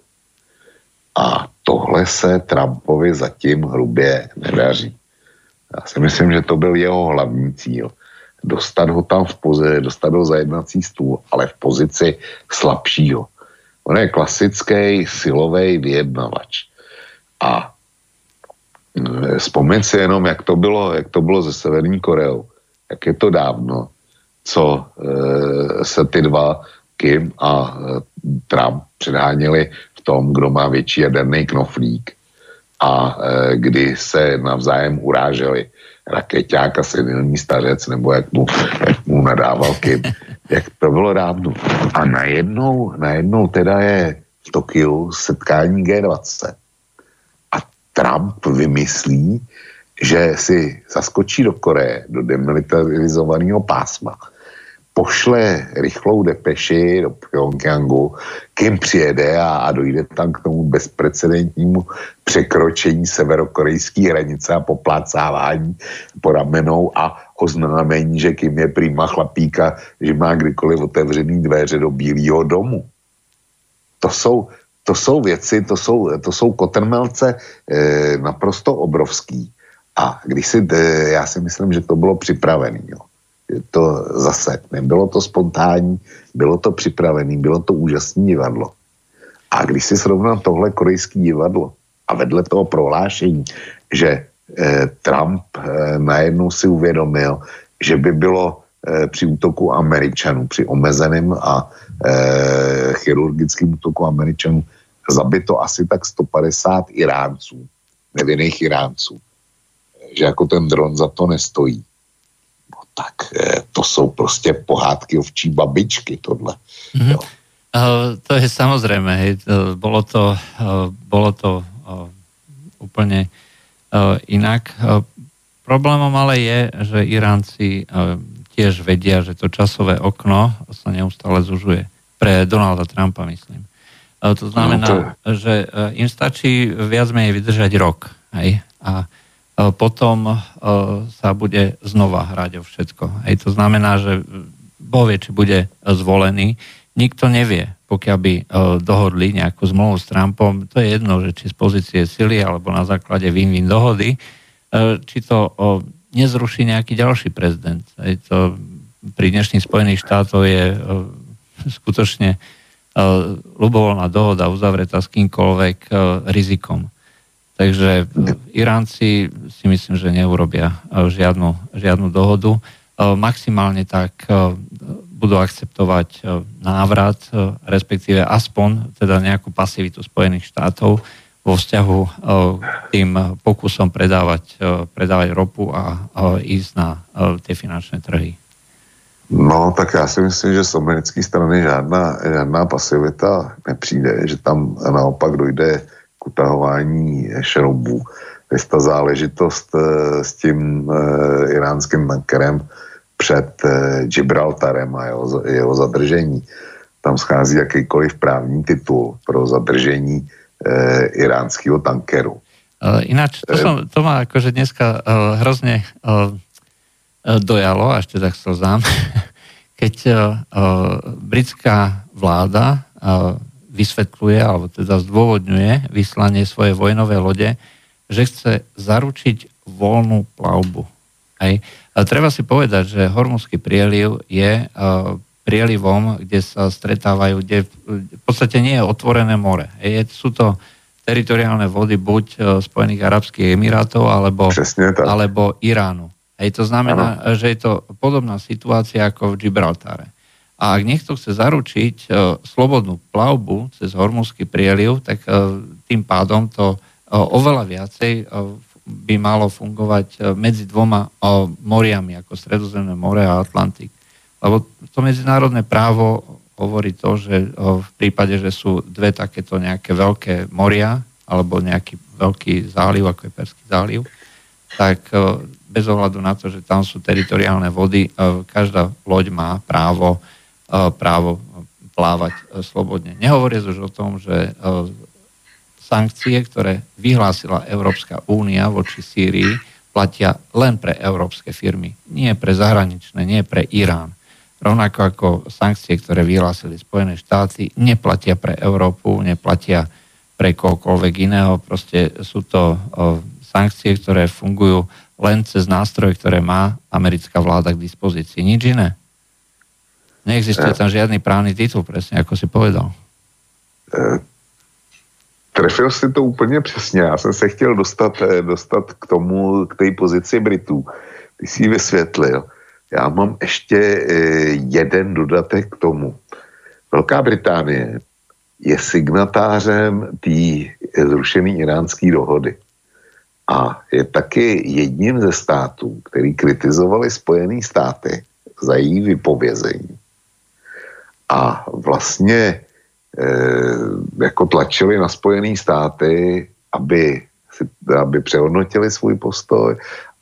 A tohle se Trumpovi zatím hrubě nedaří. Já si myslím, že to byl jeho hlavní cíl. Dostat ho tam v pozici, dostat ho za jednací stůl, ale v pozici slabšího. On je klasický silový vyjednavač. A vzpomeň si jenom, jak to bylo ze Severní Koreou. Jak je to dávno, co se ty dva, Kim a Trump, předháněli v tom, kdo má větší jaderný knoflík, a kdy se navzájem uráželi rakeťák a senilní stařec, nebo jak mu nadával Kim. Jak to bylo dávno. A najednou teda je v Tokiu setkání G20. A Trump vymyslí, že si zaskočí do Koreje, do demilitarizovaného pásma, pošle rychlou depeši do Pchjongjangu, Kim přijede a dojde tam k tomu bezprecedentnímu překročení severokorejské hranice a poplácávání po ramenou a oznámení, že Kim je prima chlapíka, že má kdykoliv otevřený dveře do Bílého domu. To jsou věci, to jsou kotrmelce naprosto obrovský. A když já si myslím, že to bylo připravený. Jo. To zase nebylo to spontánní, bylo to připravený, bylo to úžasné divadlo. A když si srovnám tohle korejský divadlo a vedle toho prohlášení, že Trump najednou si uvědomil, že by bylo při útoku Američanů, při omezeném a chirurgickém útoku Američanů zabito asi tak 150 Iránců, nevinných Iránců, že jako ten dron za to nestojí. No tak to jsou prostě pohádky ovčí babičky tohle. Mm-hmm. To je samozrejme, hej. Bolo to úplne inak. Problémom ale je, že Iránci tiež vedia, že to časové okno sa neustále zužuje. Pre Donalda Trumpa, myslím. To znamená, že im stačí viac menej vydržať rok. Hej. A potom sa bude znova hrať o všetko. Hej, to znamená, že Boh vie, či bude zvolený. Nikto nevie, pokiaľ by dohodli nejakú zmluvu s Trumpom. To je jedno, že či z pozície sily alebo na základe win-win dohody, či to nezruší nejaký ďalší prezident. Hej, to pri dnešných Spojených štátoch je skutočne ľubovoľná dohoda uzavretá s kýmkoľvek rizikom. Takže Iránci si myslím, že neurobia žiadnu dohodu. Maximálne tak budú akceptovať návrat, respektíve aspoň teda nejakú pasivitu Spojených štátov vo vzťahu k tým pokusom predávať ropu a ísť na tie finančné trhy. No, tak já si myslím, že z americké strany žádná pasivita nepřijde, že tam naopak dojde k utahování šroubů. Je ta záležitost s tím iránským tankerem před Gibraltarem a jeho zadržení. Tam schází jakýkoliv právní titul pro zadržení iránského tankeru. Ináč, to má akože dneska hrozně dojalo, až teda slzám, keď britská vláda vysvetľuje, alebo teda zdôvodňuje vyslanie svojej vojnové lode, že chce zaručiť voľnú plavbu. Hej. A treba si povedať, že Hormuzský prieliv je prielivom, kde sa stretávajú, kde v podstate nie je otvorené more. Hej. Sú to teritoriálne vody buď Spojených arabských emirátov, alebo Iránu. Hej. To znamená, že je to podobná situácia ako v Gibraltáre. A ak niekto chce zaručiť slobodnú plavbu cez Hormuzský prieliv, tak tým pádom to oveľa viacej by malo fungovať medzi dvoma moriami, ako Stredozemné more a Atlantik. Lebo to medzinárodné právo hovorí to, že v prípade, že sú dve takéto nejaké veľké moria, alebo nejaký veľký záliv, ako je Perský záliv, tak bez ohľadu na to, že tam sú teritoriálne vody, každá loď má právo plávať slobodne. Nehovoriac už o tom, že sankcie, ktoré vyhlásila Európska únia voči Sýrii, platia len pre európske firmy, nie pre zahraničné, nie pre Irán. Rovnako ako sankcie, ktoré vyhlásili Spojené štáty, neplatia pre Európu, neplatia pre kohokoľvek iného. Proste sú to sankcie, ktoré fungujú len cez nástroje, ktoré má americká vláda k dispozícii. Nič iné. Neexistuje tam žiadny právny titul, presne ako si povedal. Trefil si to úplně přesně. Já jsem se chtěl dostat k tomu, k té pozici Britů. Ty jsi ji vysvětlil. Já mám ještě jeden dodatek k tomu. Velká Británie je signatářem té zrušené iránské dohody. A je taky jedním ze států, který kritizovali Spojené státy za její vypovězení. A vlastně jako tlačili na Spojené státy, aby přehodnotili svůj postoj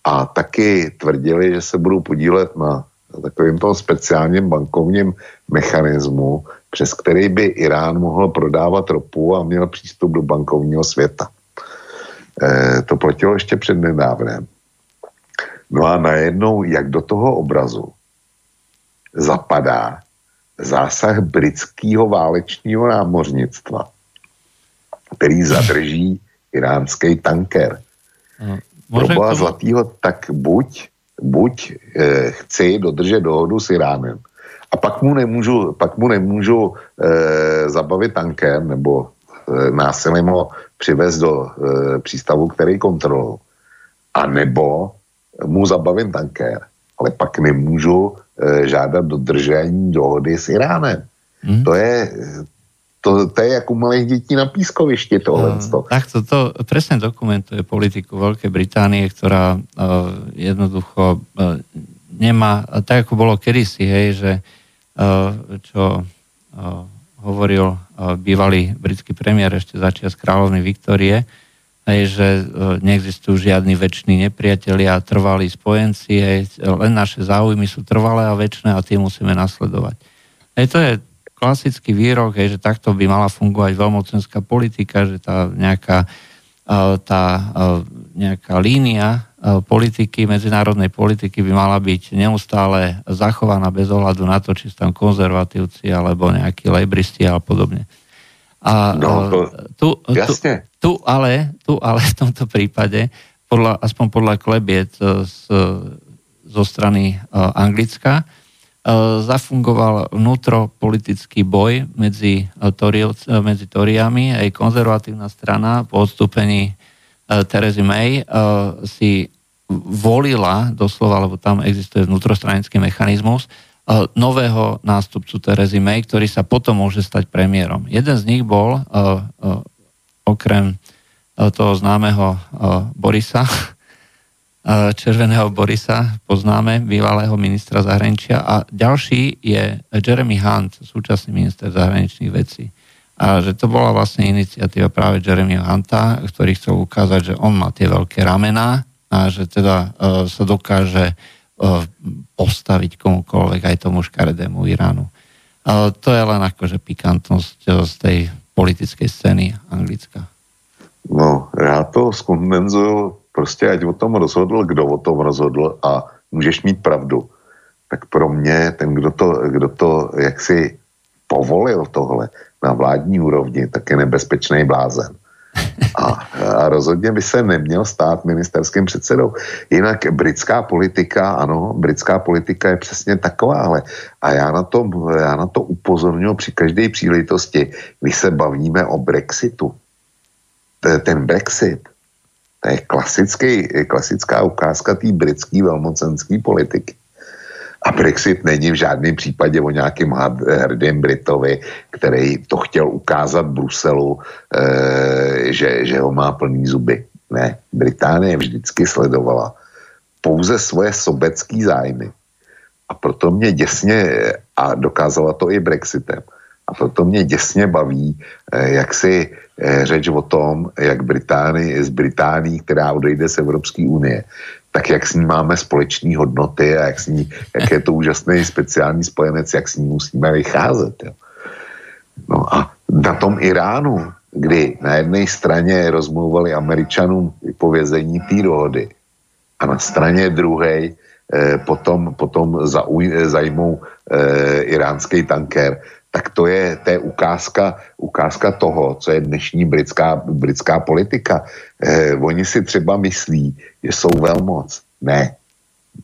a taky tvrdili, že se budou podílet na takovým tom speciálním bankovním mechanismu, přes který by Irán mohl prodávat ropu a měl přístup do bankovního světa. To platilo ještě před nedávnem. No a najednou, jak do toho obrazu zapadá zásah britského válečního námořnictva, který zadrží iránský tanker. Proboha zlatýho, tak buď chci dodržet dohodu s Iránem a pak mu nemůžu zabavit tanker nebo násilím ho přivez do přístavu, který kontroluji, a nebo mu zabavím tanker, ale pak nemůžu žádat dodržení dohody s Iránem. Mm-hmm. To je jak u malých dětí na pískovišti tohle. Tak to presne dokumentuje politiku Veľkej Británie, ktorá jednoducho nemá, tak ako bolo kedysi, hej, že hovoril bývalý britský premiér ešte začias kráľovnej Viktórie, hej, že neexistujú žiadni väčší nepriatelia a trvalí spojenci, hej, len naše záujmy sú trvalé a väčšie a tie musíme nasledovať. Hej, to je klasický výrok, hej, že takto by mala fungovať veľmocenská politika, že tá nejaká línia politiky, medzinárodnej politiky by mala byť neustále zachovaná bez ohľadu na to, či sú tam konzervatívci alebo nejakí lejbristi a podobne. A tu ale v tomto prípade, aspoň podľa klebiet zo strany Anglicka, zafungoval vnútropolitický boj medzi Tóriami. Aj konzervatívna strana po odstúpení Terezy May si volila doslova, lebo tam existuje vnútrostranický mechanizmus, nového nástupcu Terezy May, ktorý sa potom môže stať premiérom. Jeden z nich bol, okrem toho známeho Borisa, Červeného Borisa, poznáme, bývalého ministra zahraničia, a ďalší je Jeremy Hunt, súčasný minister zahraničných vecí. A že to bola vlastne iniciatíva práve Jeremyho Hunta, ktorý chcel ukázať, že on má tie veľké ramená a že teda sa dokáže postaviť komukoľvek, aj tomu škaredému Iránu. To je len akože pikantnosť z tej politickej scény Anglicka. No, já to skondenzuju, prostě ať o tom rozhodl, kdo o tom rozhodl, a můžeš mít pravdu. Tak pro mě ten, kdo to jaksi povolil tohle na vládní úrovni, tak je nebezpečný blázen. A rozhodně by se neměl stát ministerským předsedou. Jinak britská politika, ano, britská politika je přesně takováhle. A já na to upozorňuji při každé příležitosti, když se bavíme o Brexitu. Ten Brexit, to je klasická ukázka té britské velmocenské politiky. A Brexit není v žádném případě o nějakém hrdém Britovi, který to chtěl ukázat Bruselu, že ho má plný zuby. Ne, Británie vždycky sledovala pouze svoje sobecký zájmy. A proto mě děsně, a dokázala to i Brexitem, a proto mě děsně baví, jak si řeč o tom, jak z Británii, která odejde z Evropské unie, tak jak s ní máme společné hodnoty a jak je to úžasný speciální spojenec, jak s ní musíme vycházet. Jo. No a na tom Iránu, kdy na jedné straně rozmluvali Američanům vypovězení té dohody a na straně druhé potom zajmou iránský tanker, tak to je ukázka toho, co je dnešní britská politika. Oni si třeba myslí, že jsou velmoc. Ne.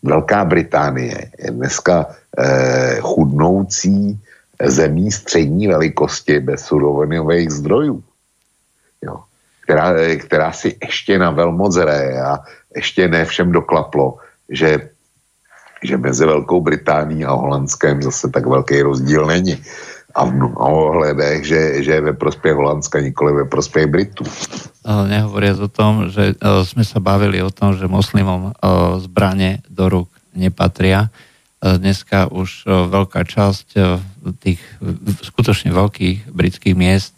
Velká Británie je dneska chudnoucí zemí střední velikosti bez surovinových zdrojů. Jo. Která si ještě na velmoc hraje a ještě ne všem doklaplo, že mezi Velkou Británií a Holandskem zase tak velký rozdíl není. A v ohledech, že je ve prospěch Holandska, nikoli ve prospěch Britů. Nehovoriac o tom, že sme sa bavili o tom, že moslimom zbrane do rúk nepatria. Dneska už veľká časť tých skutočne veľkých britských miest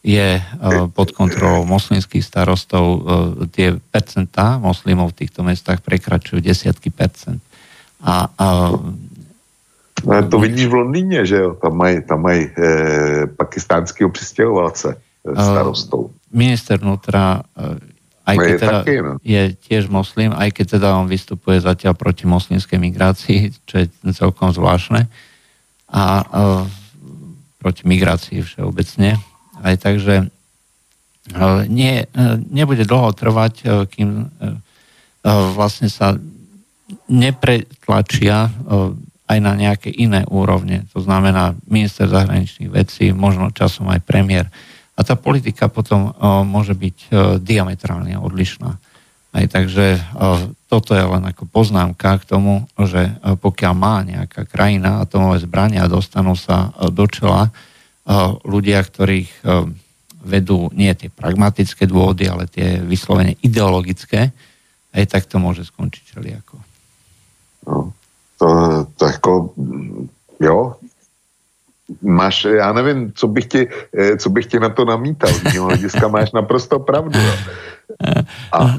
je pod kontrolou moslimských starostov. Tie percentá moslimov v týchto mestách prekračujú 100%. No, to vidíš v Londýně, že jo? Tam mají pakistánského přistěhovalce starostou. Minister vnútra je tiež moslim, aj keď teda on vystupuje zatiaľ proti moslimskej migrácii, čo je celkom zvláštne. A proti migrácii všeobecne. Aj takže nebude dlho trvať, kým vlastne sa nepretlačia aj na nejaké iné úrovne. To znamená minister zahraničných vecí, možno časom aj premiér. A tá politika potom môže byť diametrálne odlišná. Aj takže toto je len ako poznámka k tomu, že pokiaľ má nejaká krajina atomové zbrania a dostanú sa do čela ľudia, ktorých vedú nie tie pragmatické dôvody, ale tie vyslovene ideologické, aj tak to môže skončiť všelijako. No. To jako, jo, máš, já nevím, co bych ti na to namítal, z mého hlediska máš naprosto pravdu. Jo. A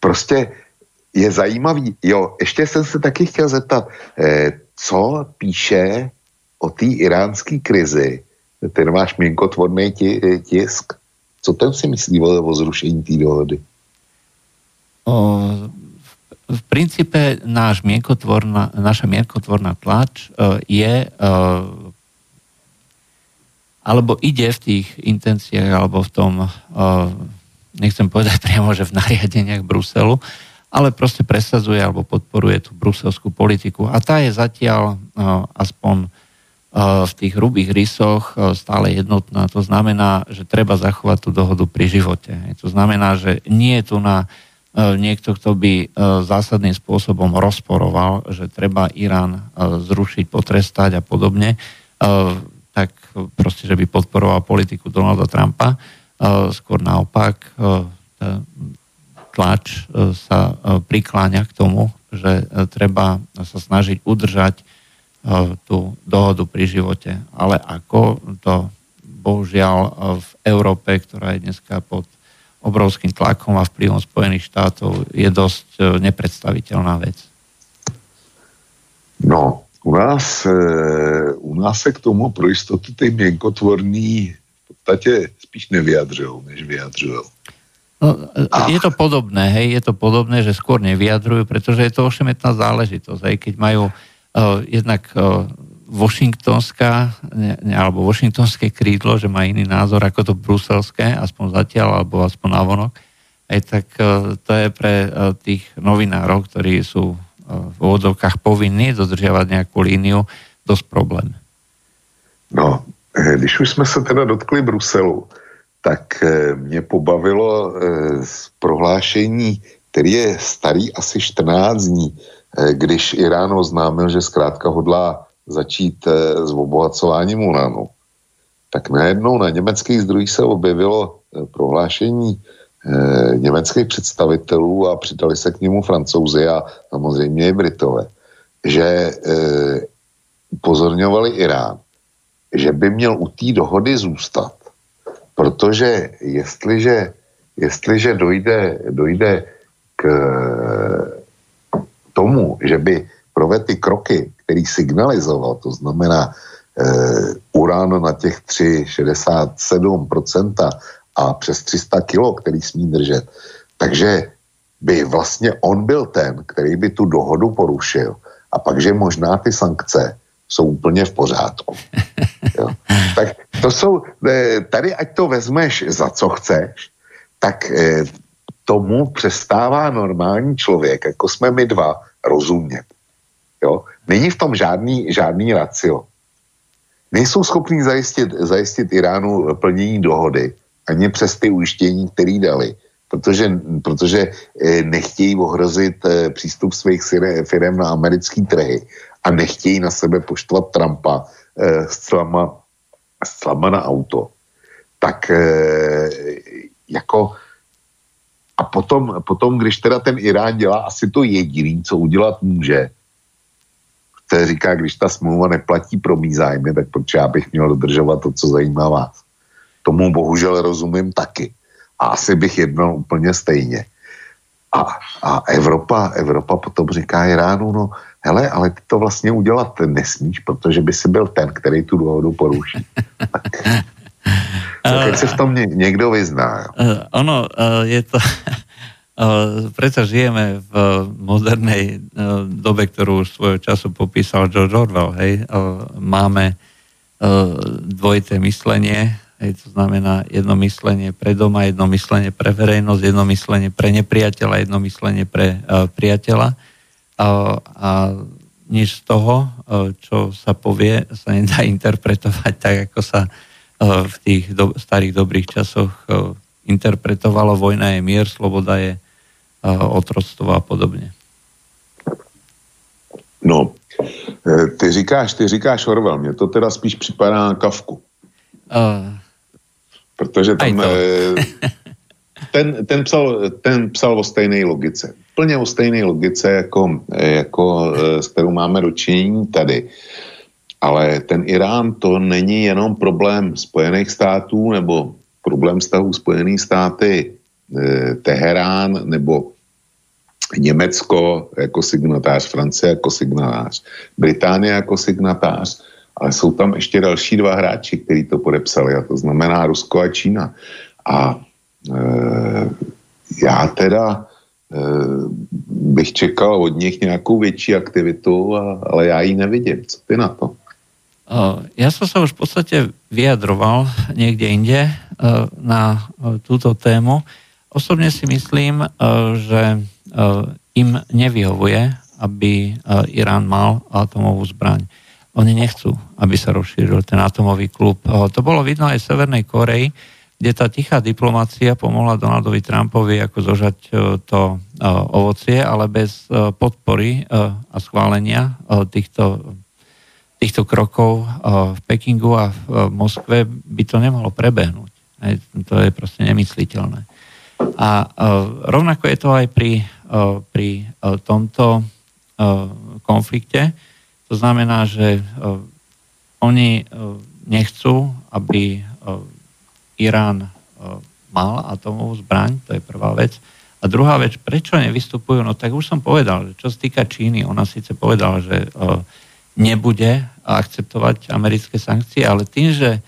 prostě je zajímavý, jo, ještě jsem se taky chtěl zeptat, co píše o té iránské krizi, ten váš mienkotvorný tisk, co ten si myslí o zrušení té dohody? V princípe naša mienkotvorná tlač je alebo ide v tých intenciách alebo v tom, nechcem povedať priamo, že v nariadeniach Bruselu, ale proste presadzuje alebo podporuje tú bruselskú politiku. A tá je zatiaľ aspoň v tých hrubých rysoch stále jednotná. To znamená, že treba zachovať tú dohodu pri živote. To znamená, že nie je tu na niekto, kto by zásadným spôsobom rozporoval, že treba Irán zrušiť, potrestať a podobne, tak proste, že by podporoval politiku Donalda Trumpa. Skôr naopak, tlač sa prikláňa k tomu, že treba sa snažiť udržať tú dohodu pri živote. Ale ako to bohužiaľ v Európe, ktorá je dneska pod obrovským tlakom a vplyvom Spojených štátov je dosť nepredstaviteľná vec. No, u nás se k tomu pro istotu ty mienkotvorní v podstatě spíš nevyjadřujú, než vyjadřujú. No, je to podobné, hej, že skôr nevyjadrujú, pretože je to ošemetná záležitosť, hej, keď majú jednak Washingtonské krídlo, že má iný názor ako to bruselské, aspoň zatiaľ, alebo aspoň navonok, aj tak to je pre tých novinárov, ktorí sú v úvodzovkách povinní dodržiavať nejakú líniu, dosť problém. No, když už sme sa teda dotkli Bruselu, tak mě pobavilo z prohlášení který je starý asi 14 dní, když Irán oznámil, že zkrátka hodlá začít s obohacováním uranu, tak najednou na německých zdrojích se objevilo prohlášení německých představitelů a přidali se k němu Francouzi a samozřejmě i Britové, že upozorňovali Irán, že by měl u té dohody zůstat, protože jestliže dojde k tomu, že by provedl ty kroky, který signalizoval, to znamená urán na těch 3,67% a přes 300 kilo, který smí držet, takže by vlastně on byl ten, který by tu dohodu porušil a pak, že možná ty sankce jsou úplně v pořádku. Jo. Tak to jsou, tady ať to vezmeš za co chceš, tak tomu přestává normální člověk, jako jsme my dva, rozumět. Jo? Není v tom žádný racio. Nejsou schopní zajistit Iránu plnění dohody, ani přes ty ujištění, které dali, protože nechtějí ohrozit přístup svých firem na americký trhy a nechtějí na sebe poštvat Trumpa s clama na auto. Tak jako... A potom, když teda ten Irán dělá asi to jediný, co udělat může, se říká, když ta smlouva neplatí pro mý zájmy, tak proč já bych měl dodržovat to, co zajímá vás. Tomu bohužel rozumím taky. A asi bych jednal úplně stejně. A Evropa potom říká Iránu, no hele, ale ty to vlastně udělat nesmíš, protože by si byl ten, který tu dohodu poruší. Tak keď sa v tom niekto vyzná. Ono je to... Preto žijeme v modernej dobe, ktorú už svojho času popísal George Orwell. Hej? Máme dvojité myslenie, hej? To znamená jedno myslenie pre doma, jedno myslenie pre verejnosť, jedno myslenie pre nepriateľa, jedno myslenie pre priateľa. A nič z toho, čo sa povie, sa nedá interpretovať tak, ako sa v tých starých dobrých časoch interpretovalo. Vojna je mier, sloboda je otroctvo a podobně. No, ty říkáš Orwell, mně to teda spíš připadá na Kafku. Protože tam ten psal o stejné logice. Plně o stejné logice, jako s kterou máme dočinění tady. Ale ten Irán, to není jenom problém Spojených států nebo problém vztahu Spojených státy, Teherán nebo Německo jako signatář, Francie jako signatář, Británie jako signatář, ale jsou tam ještě další dva hráči, kteří to podepsali, a to znamená Rusko a Čína. A já teda bych čekal od nich nějakou větší aktivitu, ale já ji nevidím. Co ty na to? Ja som sa už v podstate vyjadroval niekde inde na túto tému. Osobne si myslím, že im nevyhovuje, aby Irán mal atomovú zbraň. Oni nechcú, aby sa rozšíril ten atomový klub. To bolo vidno aj v Severnej Kórei, kde tá tichá diplomácia pomohla Donaldovi Trumpovi ako zožať to ovocie, ale bez podpory a schválenia týchto krokov v Pekingu a v Moskve by to nemalo prebehnúť. To je proste nemysliteľné. A rovnako je to aj pri tomto konflikte. To znamená, že oni nechcú, aby Irán mal atomovú zbraň, to je prvá vec. A druhá vec, prečo nevystupujú? No tak už som povedal, že čo sa týka Číny, ona síce povedala, že nebude akceptovať americké sankcie, ale tým, že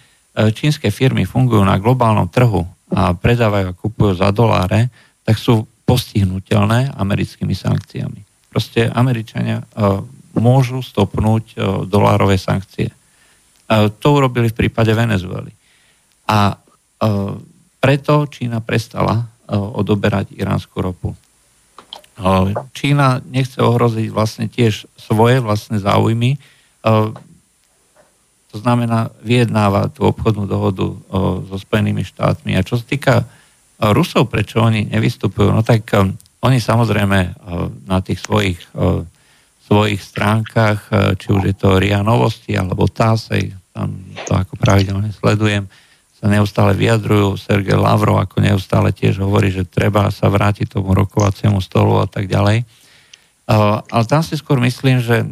čínske firmy fungujú na globálnom trhu a predávajú a kupujú za doláre, tak sú postihnuteľné americkými sankciami. Proste Američania môžu stopnúť dolárové sankcie. To urobili v prípade Venezuely. A preto Čína prestala odoberať iránsku ropu. Čína nechce ohroziť vlastne tiež svoje vlastné záujmy. To znamená, vyjednáva tú obchodnú dohodu so Spojenými štátmi. A čo sa týka Rusov, prečo oni nevystupujú? No tak Oni samozrejme na tých svojich stránkach, či už je to RIA Novosti alebo TASS, tam to ako pravidelne sledujem, sa neustále vyjadrujú. Sergej Lavrov ako neustále tiež hovorí, že treba sa vrátiť tomu rokovaciemu stolu a tak ďalej. Ale tam si skôr myslím, že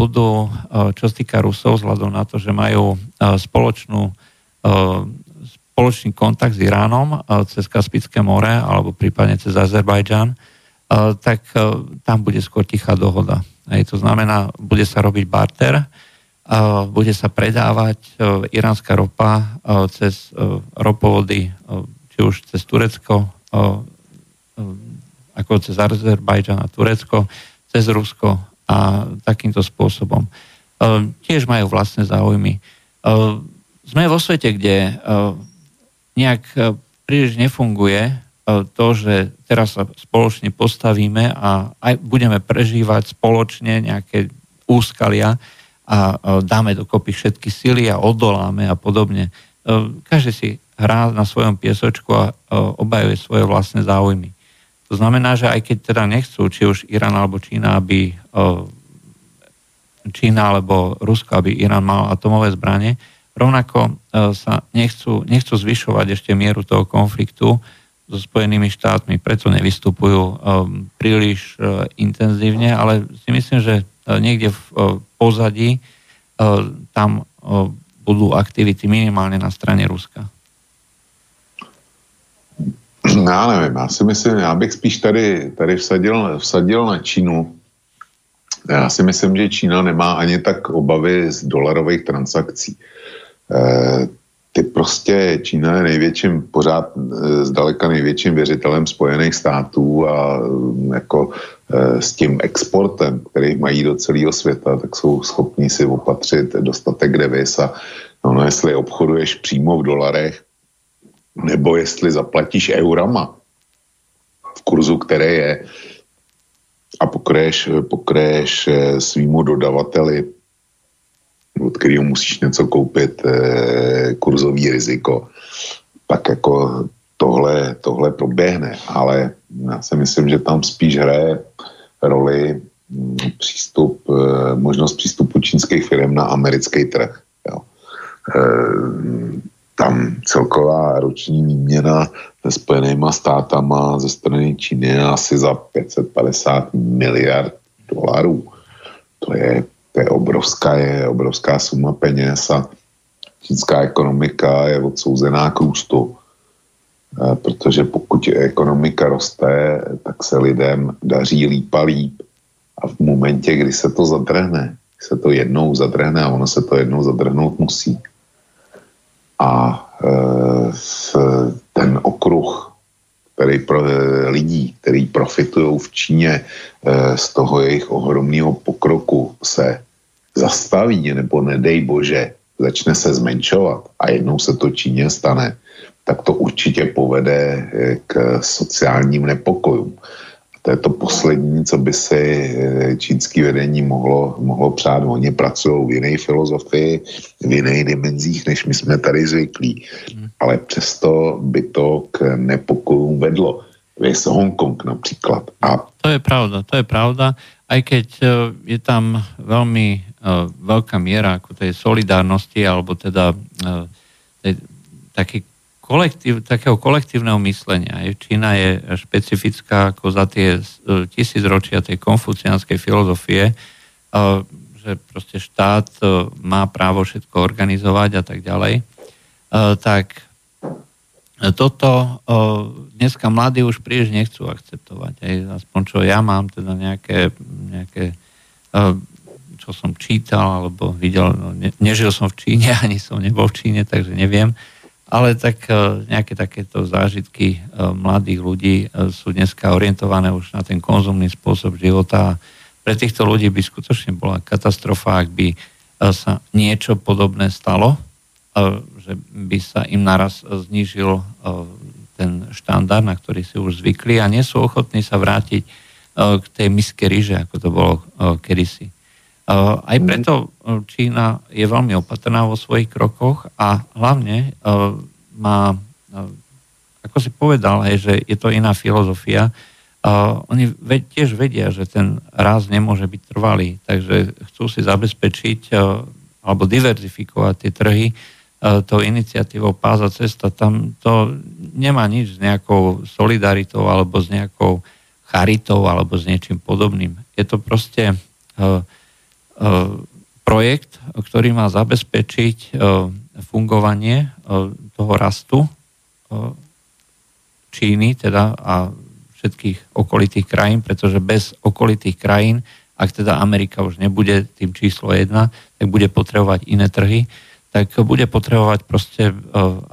budú, čo sa týka Rusov, vzhľadom na to, že majú spoločný kontakt s Iránom cez Kaspické more alebo prípadne cez Azerbajdžan, tak tam bude skôr tichá dohoda. To znamená, bude sa robiť barter, bude sa predávať iránska ropa cez ropovody, či už cez Turecko, ako cez Azerbajdžan a Turecko, cez Rusko a takýmto spôsobom. Tiež majú vlastné záujmy. Sme vo svete, kde nejak príliš nefunguje to, že teraz sa spoločne postavíme a aj budeme prežívať spoločne nejaké úskalia a dáme dokopy všetky sily a odoláme a podobne. Každý si hrá na svojom piesočku a obhajuje svoje vlastné záujmy. To znamená, že aj keď teda nechcú, či už Irán alebo Čína, aby Čína alebo Rusko, aby Irán mal atomové zbranie, rovnako sa nechcú zvyšovať ešte mieru toho konfliktu so Spojenými štátmi, preto nevystupujú príliš intenzívne, ale si myslím, že niekde v pozadí tam budú aktivity minimálne na strane Ruska. Já nevím, já si myslím, já bych spíš tady vsadil na Čínu. Já si myslím, že Čína nemá ani tak obavy z dolarových transakcí. Čína je zdaleka největším věřitelem Spojených států a jako s tím exportem, který mají do celého světa, tak jsou schopní si opatřit dostatek deviz a no, jestli obchoduješ přímo v dolarech, nebo jestli zaplatíš eurama v kurzu, které je a pokryješ svýmu dodavateli, od kterého musíš něco koupit, kurzový riziko, tak jako tohle proběhne. Ale já si myslím, že tam spíš hraje roli možnost přístupu čínských firm na americký trh. Jo. Tam celková roční výměna se Spojenýma státama ze strany Číny je asi za 550 miliard dolarů. To je obrovská suma peněz a čínská ekonomika je odsouzená k růstu. Protože pokud ekonomika roste, tak se lidem daří líp a líp. A v momentě, kdy se to zadrhne, se to jednou zadrhne a ono se to jednou zadrhnout musí. A ten okruh lidí, který profitují v Číně z toho jejich ohromného pokroku, se zastaví nebo nedej bože začne se zmenšovat a jednou se to Číně stane, tak to určitě povede k sociálním nepokojům. A to je to poslední, co by si čínské vedení mohlo přát. Oni pracují v jiné filozofii, v jiných dimenzích, než my jsme tady zvyklí. Ale přesto by to k nepokojům vedlo. Vieš, Hongkong například. A... To je pravda. Aj keď je tam veľmi veľká miera ako tej solidárnosti, alebo teda takého kolektívneho myslenia. Čína je špecifická ako za tie 1000 ročia tej konfuciánskej filozofie, že proste štát má právo všetko organizovať a tak ďalej. Tak toto dneska mladí už príliš nechcú akceptovať. Aspoň čo ja mám, teda nejaké čo som čítal alebo videl, nežil som v Číne, ani som nebol v Číne, takže neviem. Ale tak nejaké takéto zážitky mladých ľudí sú dneska orientované už na ten konzumný spôsob života. Pre týchto ľudí by skutočne bola katastrofa, ak by sa niečo podobné stalo, že by sa im naraz znížil ten štandard, na ktorý si už zvykli a nie sú ochotní sa vrátiť k tej miske ryže, ako to bolo kedysi. Aj preto Čína je veľmi opatrná vo svojich krokoch a hlavne má, ako si povedal, že je to iná filozofia Oni tiež vedia, že ten rast nemôže byť trvalý, takže chcú si zabezpečiť alebo diverzifikovať tie trhy tou iniciatívou Páza cesta. Tam to nemá nič s nejakou solidaritou alebo s nejakou charitou alebo s niečím podobným. Je to proste projekt, ktorý má zabezpečiť fungovanie toho rastu Číny teda a všetkých okolitých krajín, pretože bez okolitých krajín, ak teda Amerika už nebude tým číslo 1, tak bude potrebovať iné trhy, tak bude potrebovať proste,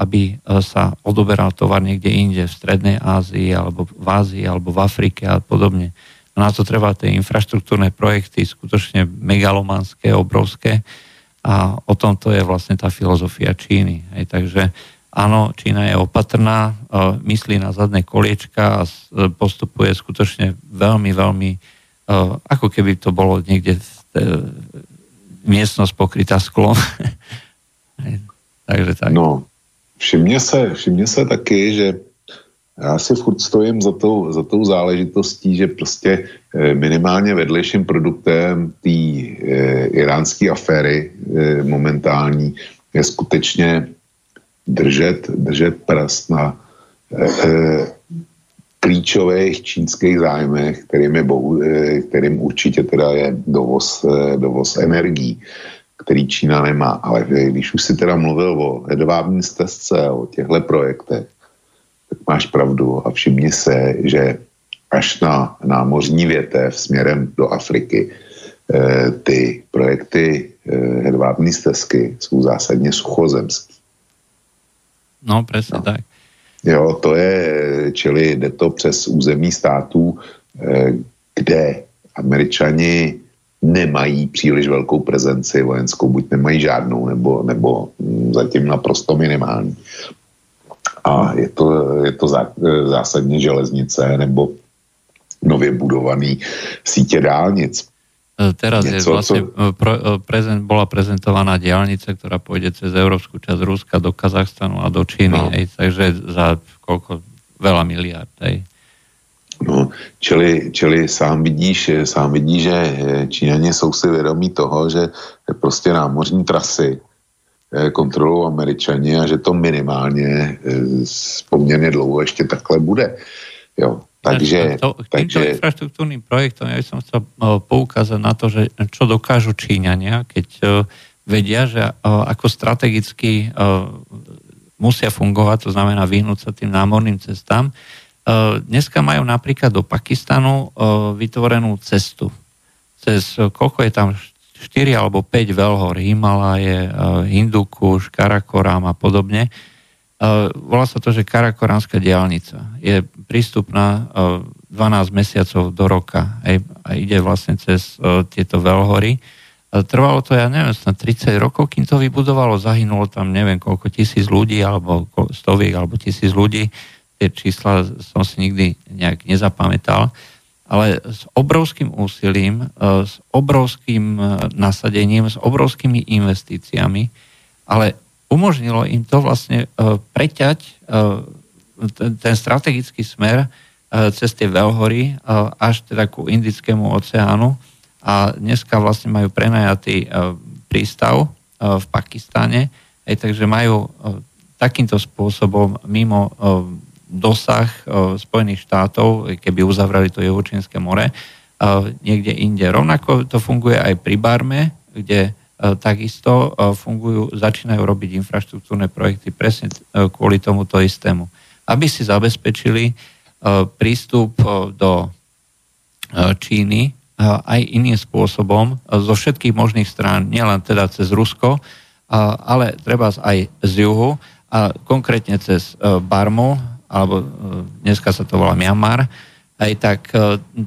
aby sa odoberal tovar niekde inde, v Strednej Ázii, alebo v Ázii, alebo v Afrike a podobne. A na to treba tie infraštruktúrne projekty, skutočne megalomanské, obrovské, a o tom to je vlastne tá filozofia Číny. Hej, takže áno, Čína je opatrná, myslí na zadné koliečka a postupuje skutočne veľmi, veľmi, ako keby to bolo niekde miestnosť pokrytá sklom. Takže tak. No, všimně se taky, že já si furt stojím za tou záležitostí, že prostě minimálně vedlejším produktem té iránské aféry momentální je skutečně držet pras na klíčových čínských zájmech, kterým určitě teda je dovoz energií, který Čína nemá. Ale když už si teda mluvil o hedvábní stezce, o těchto projektech, tak máš pravdu a všimni se, že až na námořní větev směrem do Afriky ty projekty hedvábní stezky jsou zásadně suchozemské. No, presne tak. Jo, to je, čili jde to přes území států, kde Američani nemají příliš velkou prezenci vojenskou, buď nemají žádnou, nebo zatím naprosto minimální. A je to zásadně železnice nebo nově budovaný sítě dálnic. Teraz bola prezentovaná diaľnica, ktorá pôjde cez európsku časť Ruska do Kazachstanu a do Číny, no. Hej, takže za veľa miliard. Hej. No, čili sám vidíš, že Číňani sú si vedomí toho, že proste námořní trasy kontrolujú Američani a že to minimálne spomerne dlouho ešte takhle bude. Jo. Takže, týmto infraštruktúrnym projektom ja by som chcel poukázať na to, že čo dokážu Číňania, keď vedia, že ako strategicky musia fungovať, to znamená vyhnúť sa tým námorným cestám. Dneska majú napríklad do Pakistanu vytvorenú cestu. Cez, koľko je tam, 4 alebo 5 veľhor, Himalaje, Hindukuš, Karakoram a podobne. Volá sa to, že Karakoránska diaľnica. Je prístupná 12 mesiacov do roka a ide vlastne cez tieto veľhory. Trvalo to, ja neviem, na 30 rokov, kým to vybudovalo, zahynulo tam neviem koľko tisíc ľudí, alebo stoviek, alebo 1000 ľudí. Tie čísla som si nikdy nejak nezapamätal. Ale s obrovským úsilím, s obrovským nasadením, s obrovskými investíciami, ale umožnilo im to vlastne preťať ten strategický smer cez tie veľhory až teda ku Indickému oceánu a dneska vlastne majú prenajatý prístav v Pakistane, takže majú takýmto spôsobom mimo dosah Spojených štátov, keby uzavrali to Juhočínske more, niekde inde. Rovnako to funguje aj pri Barme, kde takisto začínajú robiť infraštruktúrne projekty presne kvôli tomuto istému. Aby si zabezpečili prístup do Číny aj iným spôsobom zo všetkých možných strán, nielen teda cez Rusko, ale trebárs aj z juhu a konkrétne cez Barmu, alebo dneska sa to volá Myanmar, aj tak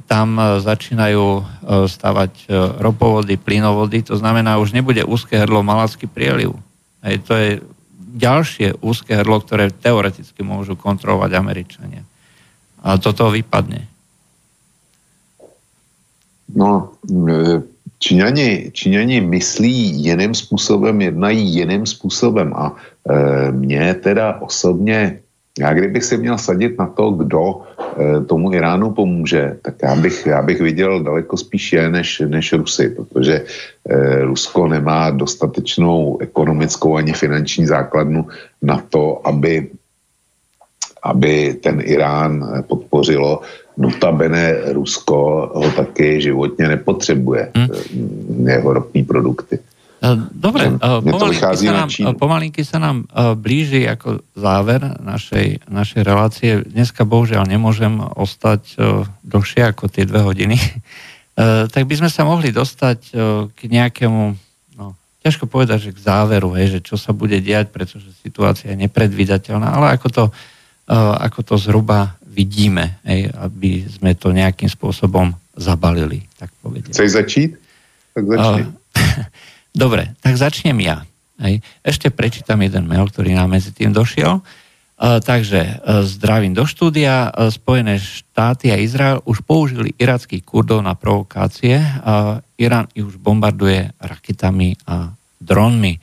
tam začínajú stavať ropovody, plynovody, to znamená, už nebude úzké hrdlo Malacký prieliv. Aj to je ďalšie úzké hrdlo, ktoré teoreticky môžu kontrolovať Američania. A toto vypadne. No, Číňani myslí jiným způsobem, jednají jiným způsobem a mě teda osobně Já kdybych se měl sadit na to, kdo tomu Iránu pomůže, tak já bych viděl daleko spíše než Rusy, protože Rusko nemá dostatečnou ekonomickou ani finanční základnu na to, aby ten Irán podpořilo. Notabene Rusko ho taky životně nepotřebuje, jeho ropní produkty. Dobre, pomalinky sa nám blíži ako záver našej relácie. Dneska bohužiaľ nemôžem ostať dlhšie ako tie 2 hodiny. Tak by sme sa mohli dostať k nejakému, ťažko povedať, že k záveru, že čo sa bude diať, pretože situácia je nepredvídateľná, ale ako to zhruba vidíme, aby sme to nejakým spôsobom zabalili, tak povedať. Chceš začít? Tak začni. Dobre, tak začnem ja. Ešte prečítam jeden mail, ktorý nám medzi tým došiel. Takže zdravím do štúdia. Spojené štáty a Izrael už použili irackých Kurdov na provokácie. Irán ich už bombarduje raketami a dronmi.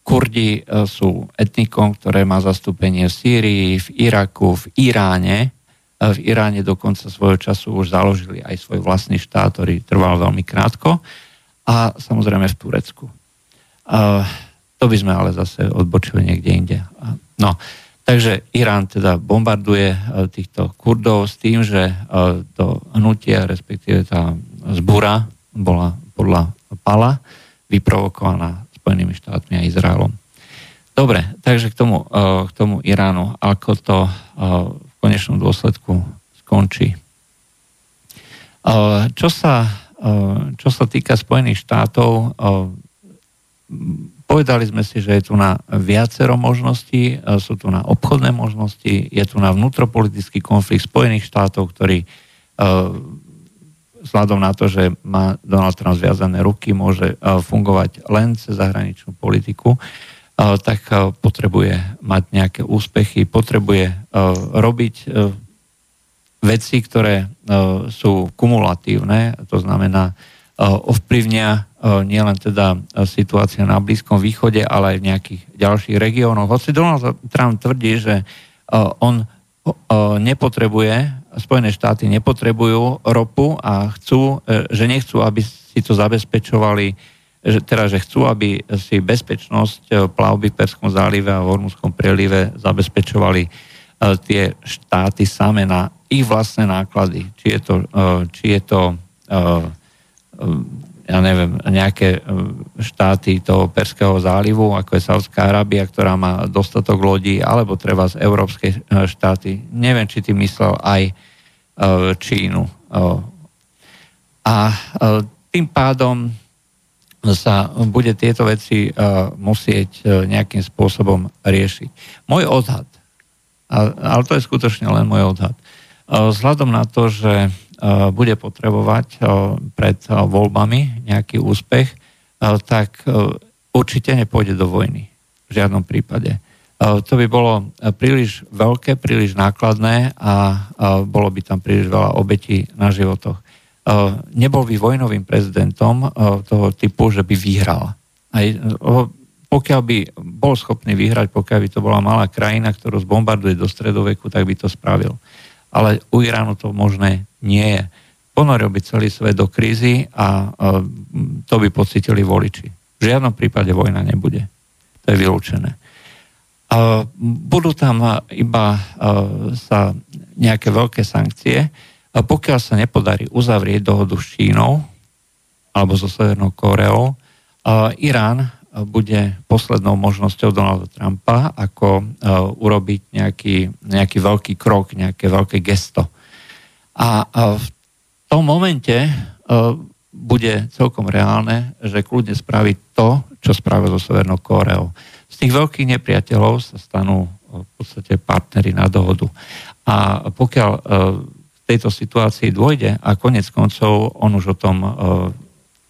Kurdi sú etnikom, ktoré má zastúpenie v Sýrii, v Iraku, v Iráne. V Iráne dokonca svojho času už založili aj svoj vlastný štát, ktorý trval veľmi krátko. A samozrejme v Turecku. To by sme ale zase odbočili niekde inde. Takže Irán teda bombarduje týchto Kurdov s tým, že to hnutie, respektíve tá zbúra bola podľa Pala vyprovokovaná Spojenými štátmi a Izraelom. Dobre, takže k tomu Iránu, ako to v konečnom dôsledku skončí. Čo sa týka Spojených štátov, povedali sme si, že je tu na viacero možností, sú tu na obchodné možnosti, je tu na vnútropolitický konflikt Spojených štátov, ktorý vzhľadom na to, že má Donald Trump zviazané ruky, môže fungovať len cez zahraničnú politiku, tak potrebuje mať nejaké úspechy, potrebuje robiť veci, ktoré sú kumulatívne, to znamená ovplyvnia nielen teda situácia na Blízkom východe, ale aj v nejakých ďalších regiónoch. Hoci Donald Trump tvrdí, že on nepotrebuje, Spojené štáty nepotrebujú ropu a chcú, že nechcú, aby si to zabezpečovali, že chcú, aby si bezpečnosť plavby v Perskom zálive a v Hormuzskom prielive zabezpečovali tie štáty same na ich vlastné náklady. Či je to ja neviem, nejaké štáty toho Perského zálivu, ako je Saudská Arábia, ktorá má dostatok lodí, alebo treba z európskej štáty. Neviem, či tým myslel aj Čínu. A tým pádom sa bude tieto veci musieť nejakým spôsobom riešiť. Môj odhad, ale to je skutočne len môj odhad. Vzhľadom na to, že bude potrebovať pred voľbami nejaký úspech, tak určite nepôjde do vojny. V žiadnom prípade. To by bolo príliš veľké, príliš nákladné a bolo by tam príliš veľa obetí na životoch. Nebol by vojnovým prezidentom toho typu, že by vyhral. Pokiaľ by bol schopný vyhrať, pokiaľ by to bola malá krajina, ktorú zbombarduje do stredoveku, tak by to spravil. Ale u Iránu to možné nie je. Ponoril by celý svet do krízy a to by pocítili voliči. V žiadnom prípade vojna nebude. To je vylúčené. Budú tam iba sa nejaké veľké sankcie. Pokiaľ sa nepodarí uzavrieť dohodu s Čínou alebo so Severnou Kóreou, Irán bude poslednou možnosťou Donalda Trumpa, ako urobiť nejaký veľký krok, nejaké veľké gesto. A v tom momente bude celkom reálne, že kľudne spraví to, čo spravil so Severnou Kóreou. Z tých veľkých nepriateľov sa stanú v podstate partneri na dohodu. A pokiaľ v tejto situácii dôjde, a konec koncov on už o tom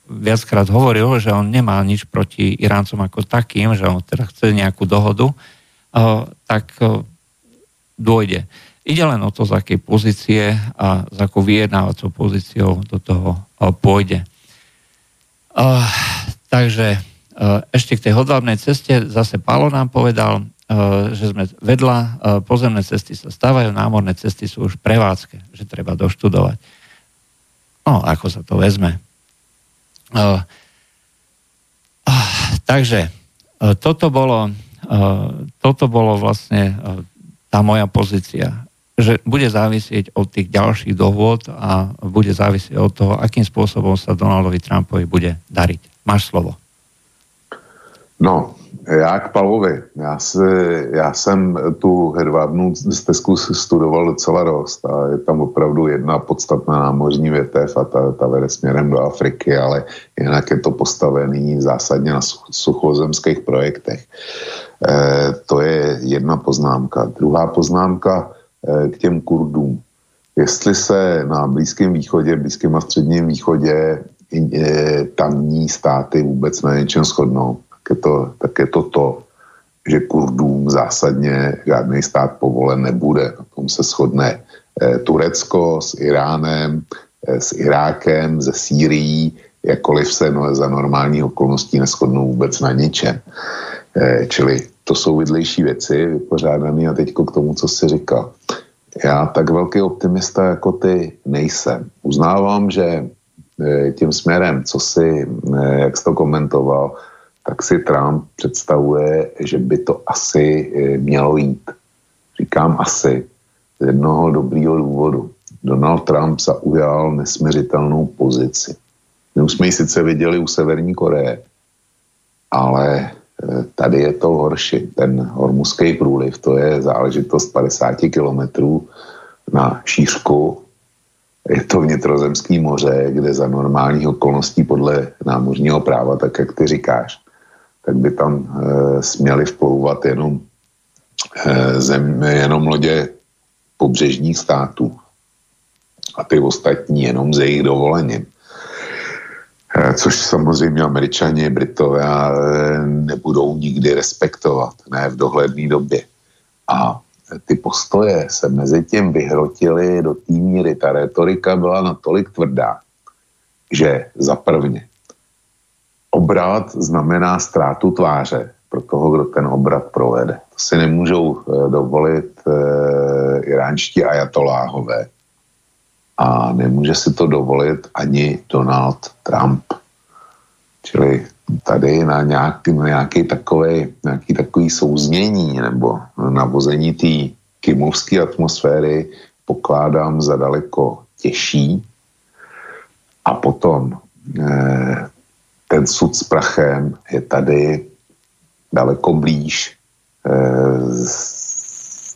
viackrát hovoril, že on nemá nič proti Iráncom ako takým, že on teda chce nejakú dohodu, tak dôjde. Ide len o to, z akej pozície a z akou vyjednávacou pozíciou do toho pôjde. Takže ešte k tej hodvábnej ceste zase Pálo nám povedal, že sme vedľa, pozemné cesty sa stávajú, námorné cesty sú už prevádzke, že treba doštudovať. No, ako sa to vezme. Takže toto bolo vlastne tá moja pozícia, že bude závisieť od tých ďalších dohôd a bude závisieť od toho, akým spôsobom sa Donaldovi Trumpovi bude dariť. Máš slovo. No, já k Palovi. Já jsem tu hedvábnou stezku studoval docela dost a je tam opravdu jedna podstatná námořní větev a ta vede směrem do Afriky, ale jinak je to postavený zásadně na suchozemských projektech. To je jedna poznámka. Druhá poznámka k těm Kurdům. Jestli se na Blízkém a středním východě tamní státy vůbec na něčem shodnou, tak je to, že Kurdům zásadně žádný stát povolen nebude. Na tom se shodne Turecko s Iránem, s Irákem, se Sýrií, jakkoliv se za normální okolností neshodnou vůbec na ničem. Čili to jsou vedlejší věci vypořádané a teďko k tomu, co jsi říkal. Já tak velký optimista jako ty nejsem. Uznávám, že tím směrem, jak jsi to komentoval, tak si Trump představuje, že by to asi mělo jít. Říkám asi z jednoho dobrýho důvodu. Donald Trump zaujal nesměřitelnou pozici. My už jsme ji sice viděli u Severní Koreje, ale tady je to horší. Ten Hormuzský průliv, to je záležitost 50 kilometrů na šířku. Je to vnitrozemské moře, kde za normálních okolností podle námořního práva, tak jak ty říkáš, tak by tam směly vplouvat jenom lodě pobřežních států a ty ostatní jenom ze jejich dovolením. Což samozřejmě Američani, Britové nebudou nikdy respektovat, ne v dohledné době. A ty postoje se mezi tím vyhrotily do té míry. Ta retorika byla natolik tvrdá, že za prvně obrat znamená ztrátu tváře pro toho, kdo ten obrat provede. To si nemůžou dovolit iránští ajatoláhové a nemůže si to dovolit ani Donald Trump. Čili tady na nějaký takový souznění nebo navození té kimovské atmosféry pokládám za daleko těžší. A potom ten sud s prachem je tady daleko blíž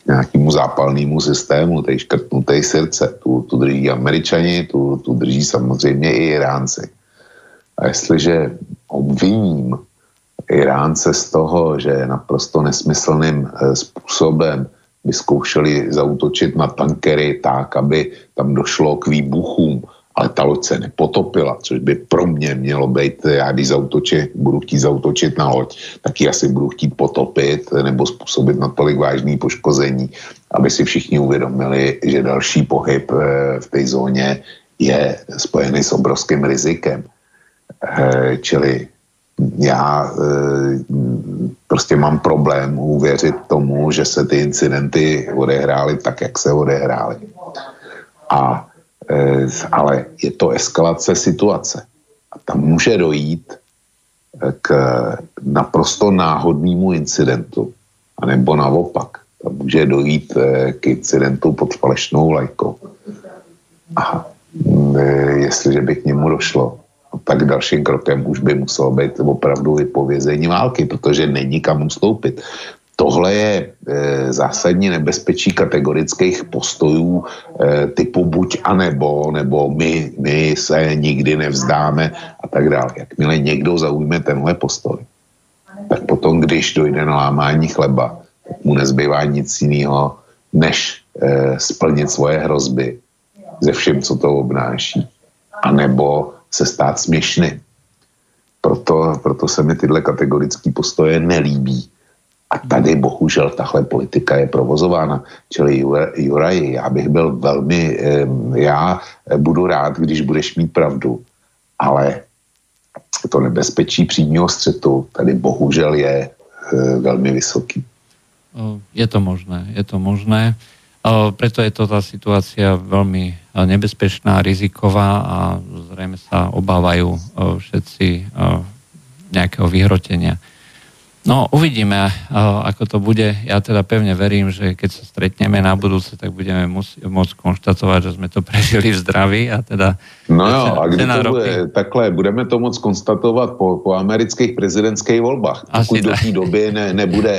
nějakému zápalnému systému, tej škrtnuté srdce. Tu drží Američani, tu drží samozřejmě i Iránci. A jestliže obviním Iránce z toho, že naprosto nesmyslným způsobem vyzkoušeli zaútočit na tankery tak, aby tam došlo k výbuchům, ale ta loď se nepotopila, což by pro mě mělo být, já když budu chtít zaútočit na loď, tak ji asi budu chtít potopit nebo způsobit natolik vážný poškození, aby si všichni uvědomili, že další pohyb v té zóně je spojený s obrovským rizikem. Čili já prostě mám problém uvěřit tomu, že se ty incidenty odehrály tak, jak se odehrály. Ale je to eskalace situace. A tam může dojít k naprosto náhodnému incidentu. A nebo naopak. Tam může dojít k incidentu pod falešnou lajkou. A jestliže by k němu došlo, tak dalším krokem už by muselo být opravdu vypovězení války, protože není kam ustoupit. Tohle je zásadní nebezpečí kategorických postojů typu buď a nebo my se nikdy nevzdáme a tak dále. Jakmile někdo zaujme tenhle postoj, tak potom, když dojde na lámání chleba, tak mu nezbývá nic jiného, než splnit svoje hrozby ze všem, co to obnáší. A nebo se stát směšný. Proto se mi tyhle kategorické postoje nelíbí. A tady bohužel tahle politika je provozována. Čili Juraj, já bych byl velmi... Já budu rád, když budeš mít pravdu, ale to nebezpečí přímého střetu tady bohužel je velmi vysoký. Je to možné. Preto je to tá situácia veľmi nebezpečná, riziková a zrejme sa obávajú všetci nejakého vyhrotenia. No, uvidíme, ako to bude. Ja teda pevne verím, že keď sa stretneme na budúce, tak budeme môcť konštatovať, že sme to prežili v zdraví a teda... No jo, a kdy to bude takhle? Budeme to môcť konstatovat po amerických prezidentských volbách. Asi do té doby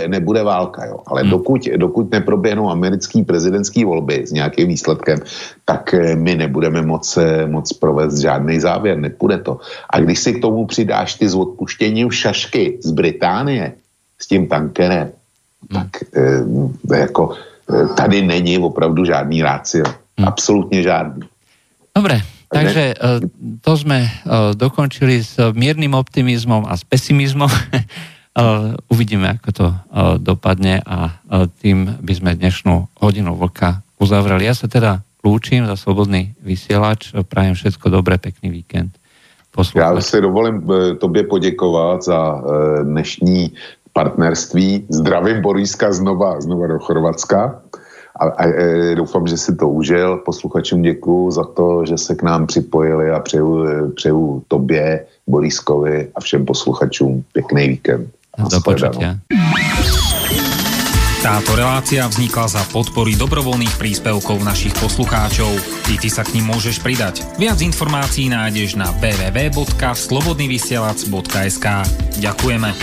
nebude válka, jo. Ale dokud neproběhnou americký prezidentský volby s nějakým výsledkem, tak my nebudeme moc provést žádný závěr, nepůjde to. A když si k tomu přidáš ty s odpuštěním šašky z Británie, s tím tankerem, tak tady není opravdu žádný rácio. Absolutně žádný. Dobre, takže to sme dokončili s miernym optimizmom a s pesimizmom. Uvidíme, ako to dopadne a tým by sme dnešnú hodinu vlka uzavreli. Ja sa teda lúčim za Slobodný vysielač. Prajem všetko dobré, pekný víkend. Posluchač. Ja si dovolím tobě poděkovat za dnešní partnerství. Zdravím Boríska znova do Chorvatska. A doufám, že si to užil. Posluchačům děkuju za to, že se k nám připojili a přeju tobě, Borískovi a všem posluchačům pěkný víkend. Do počutia. Táto relácia vznikla za podpory dobrovoľných príspevkov našich poslucháčov. I ty sa k nim môžeš pridať. Viac informácií nájdeš na www.slobodnyvysielac.sk. Ďakujeme.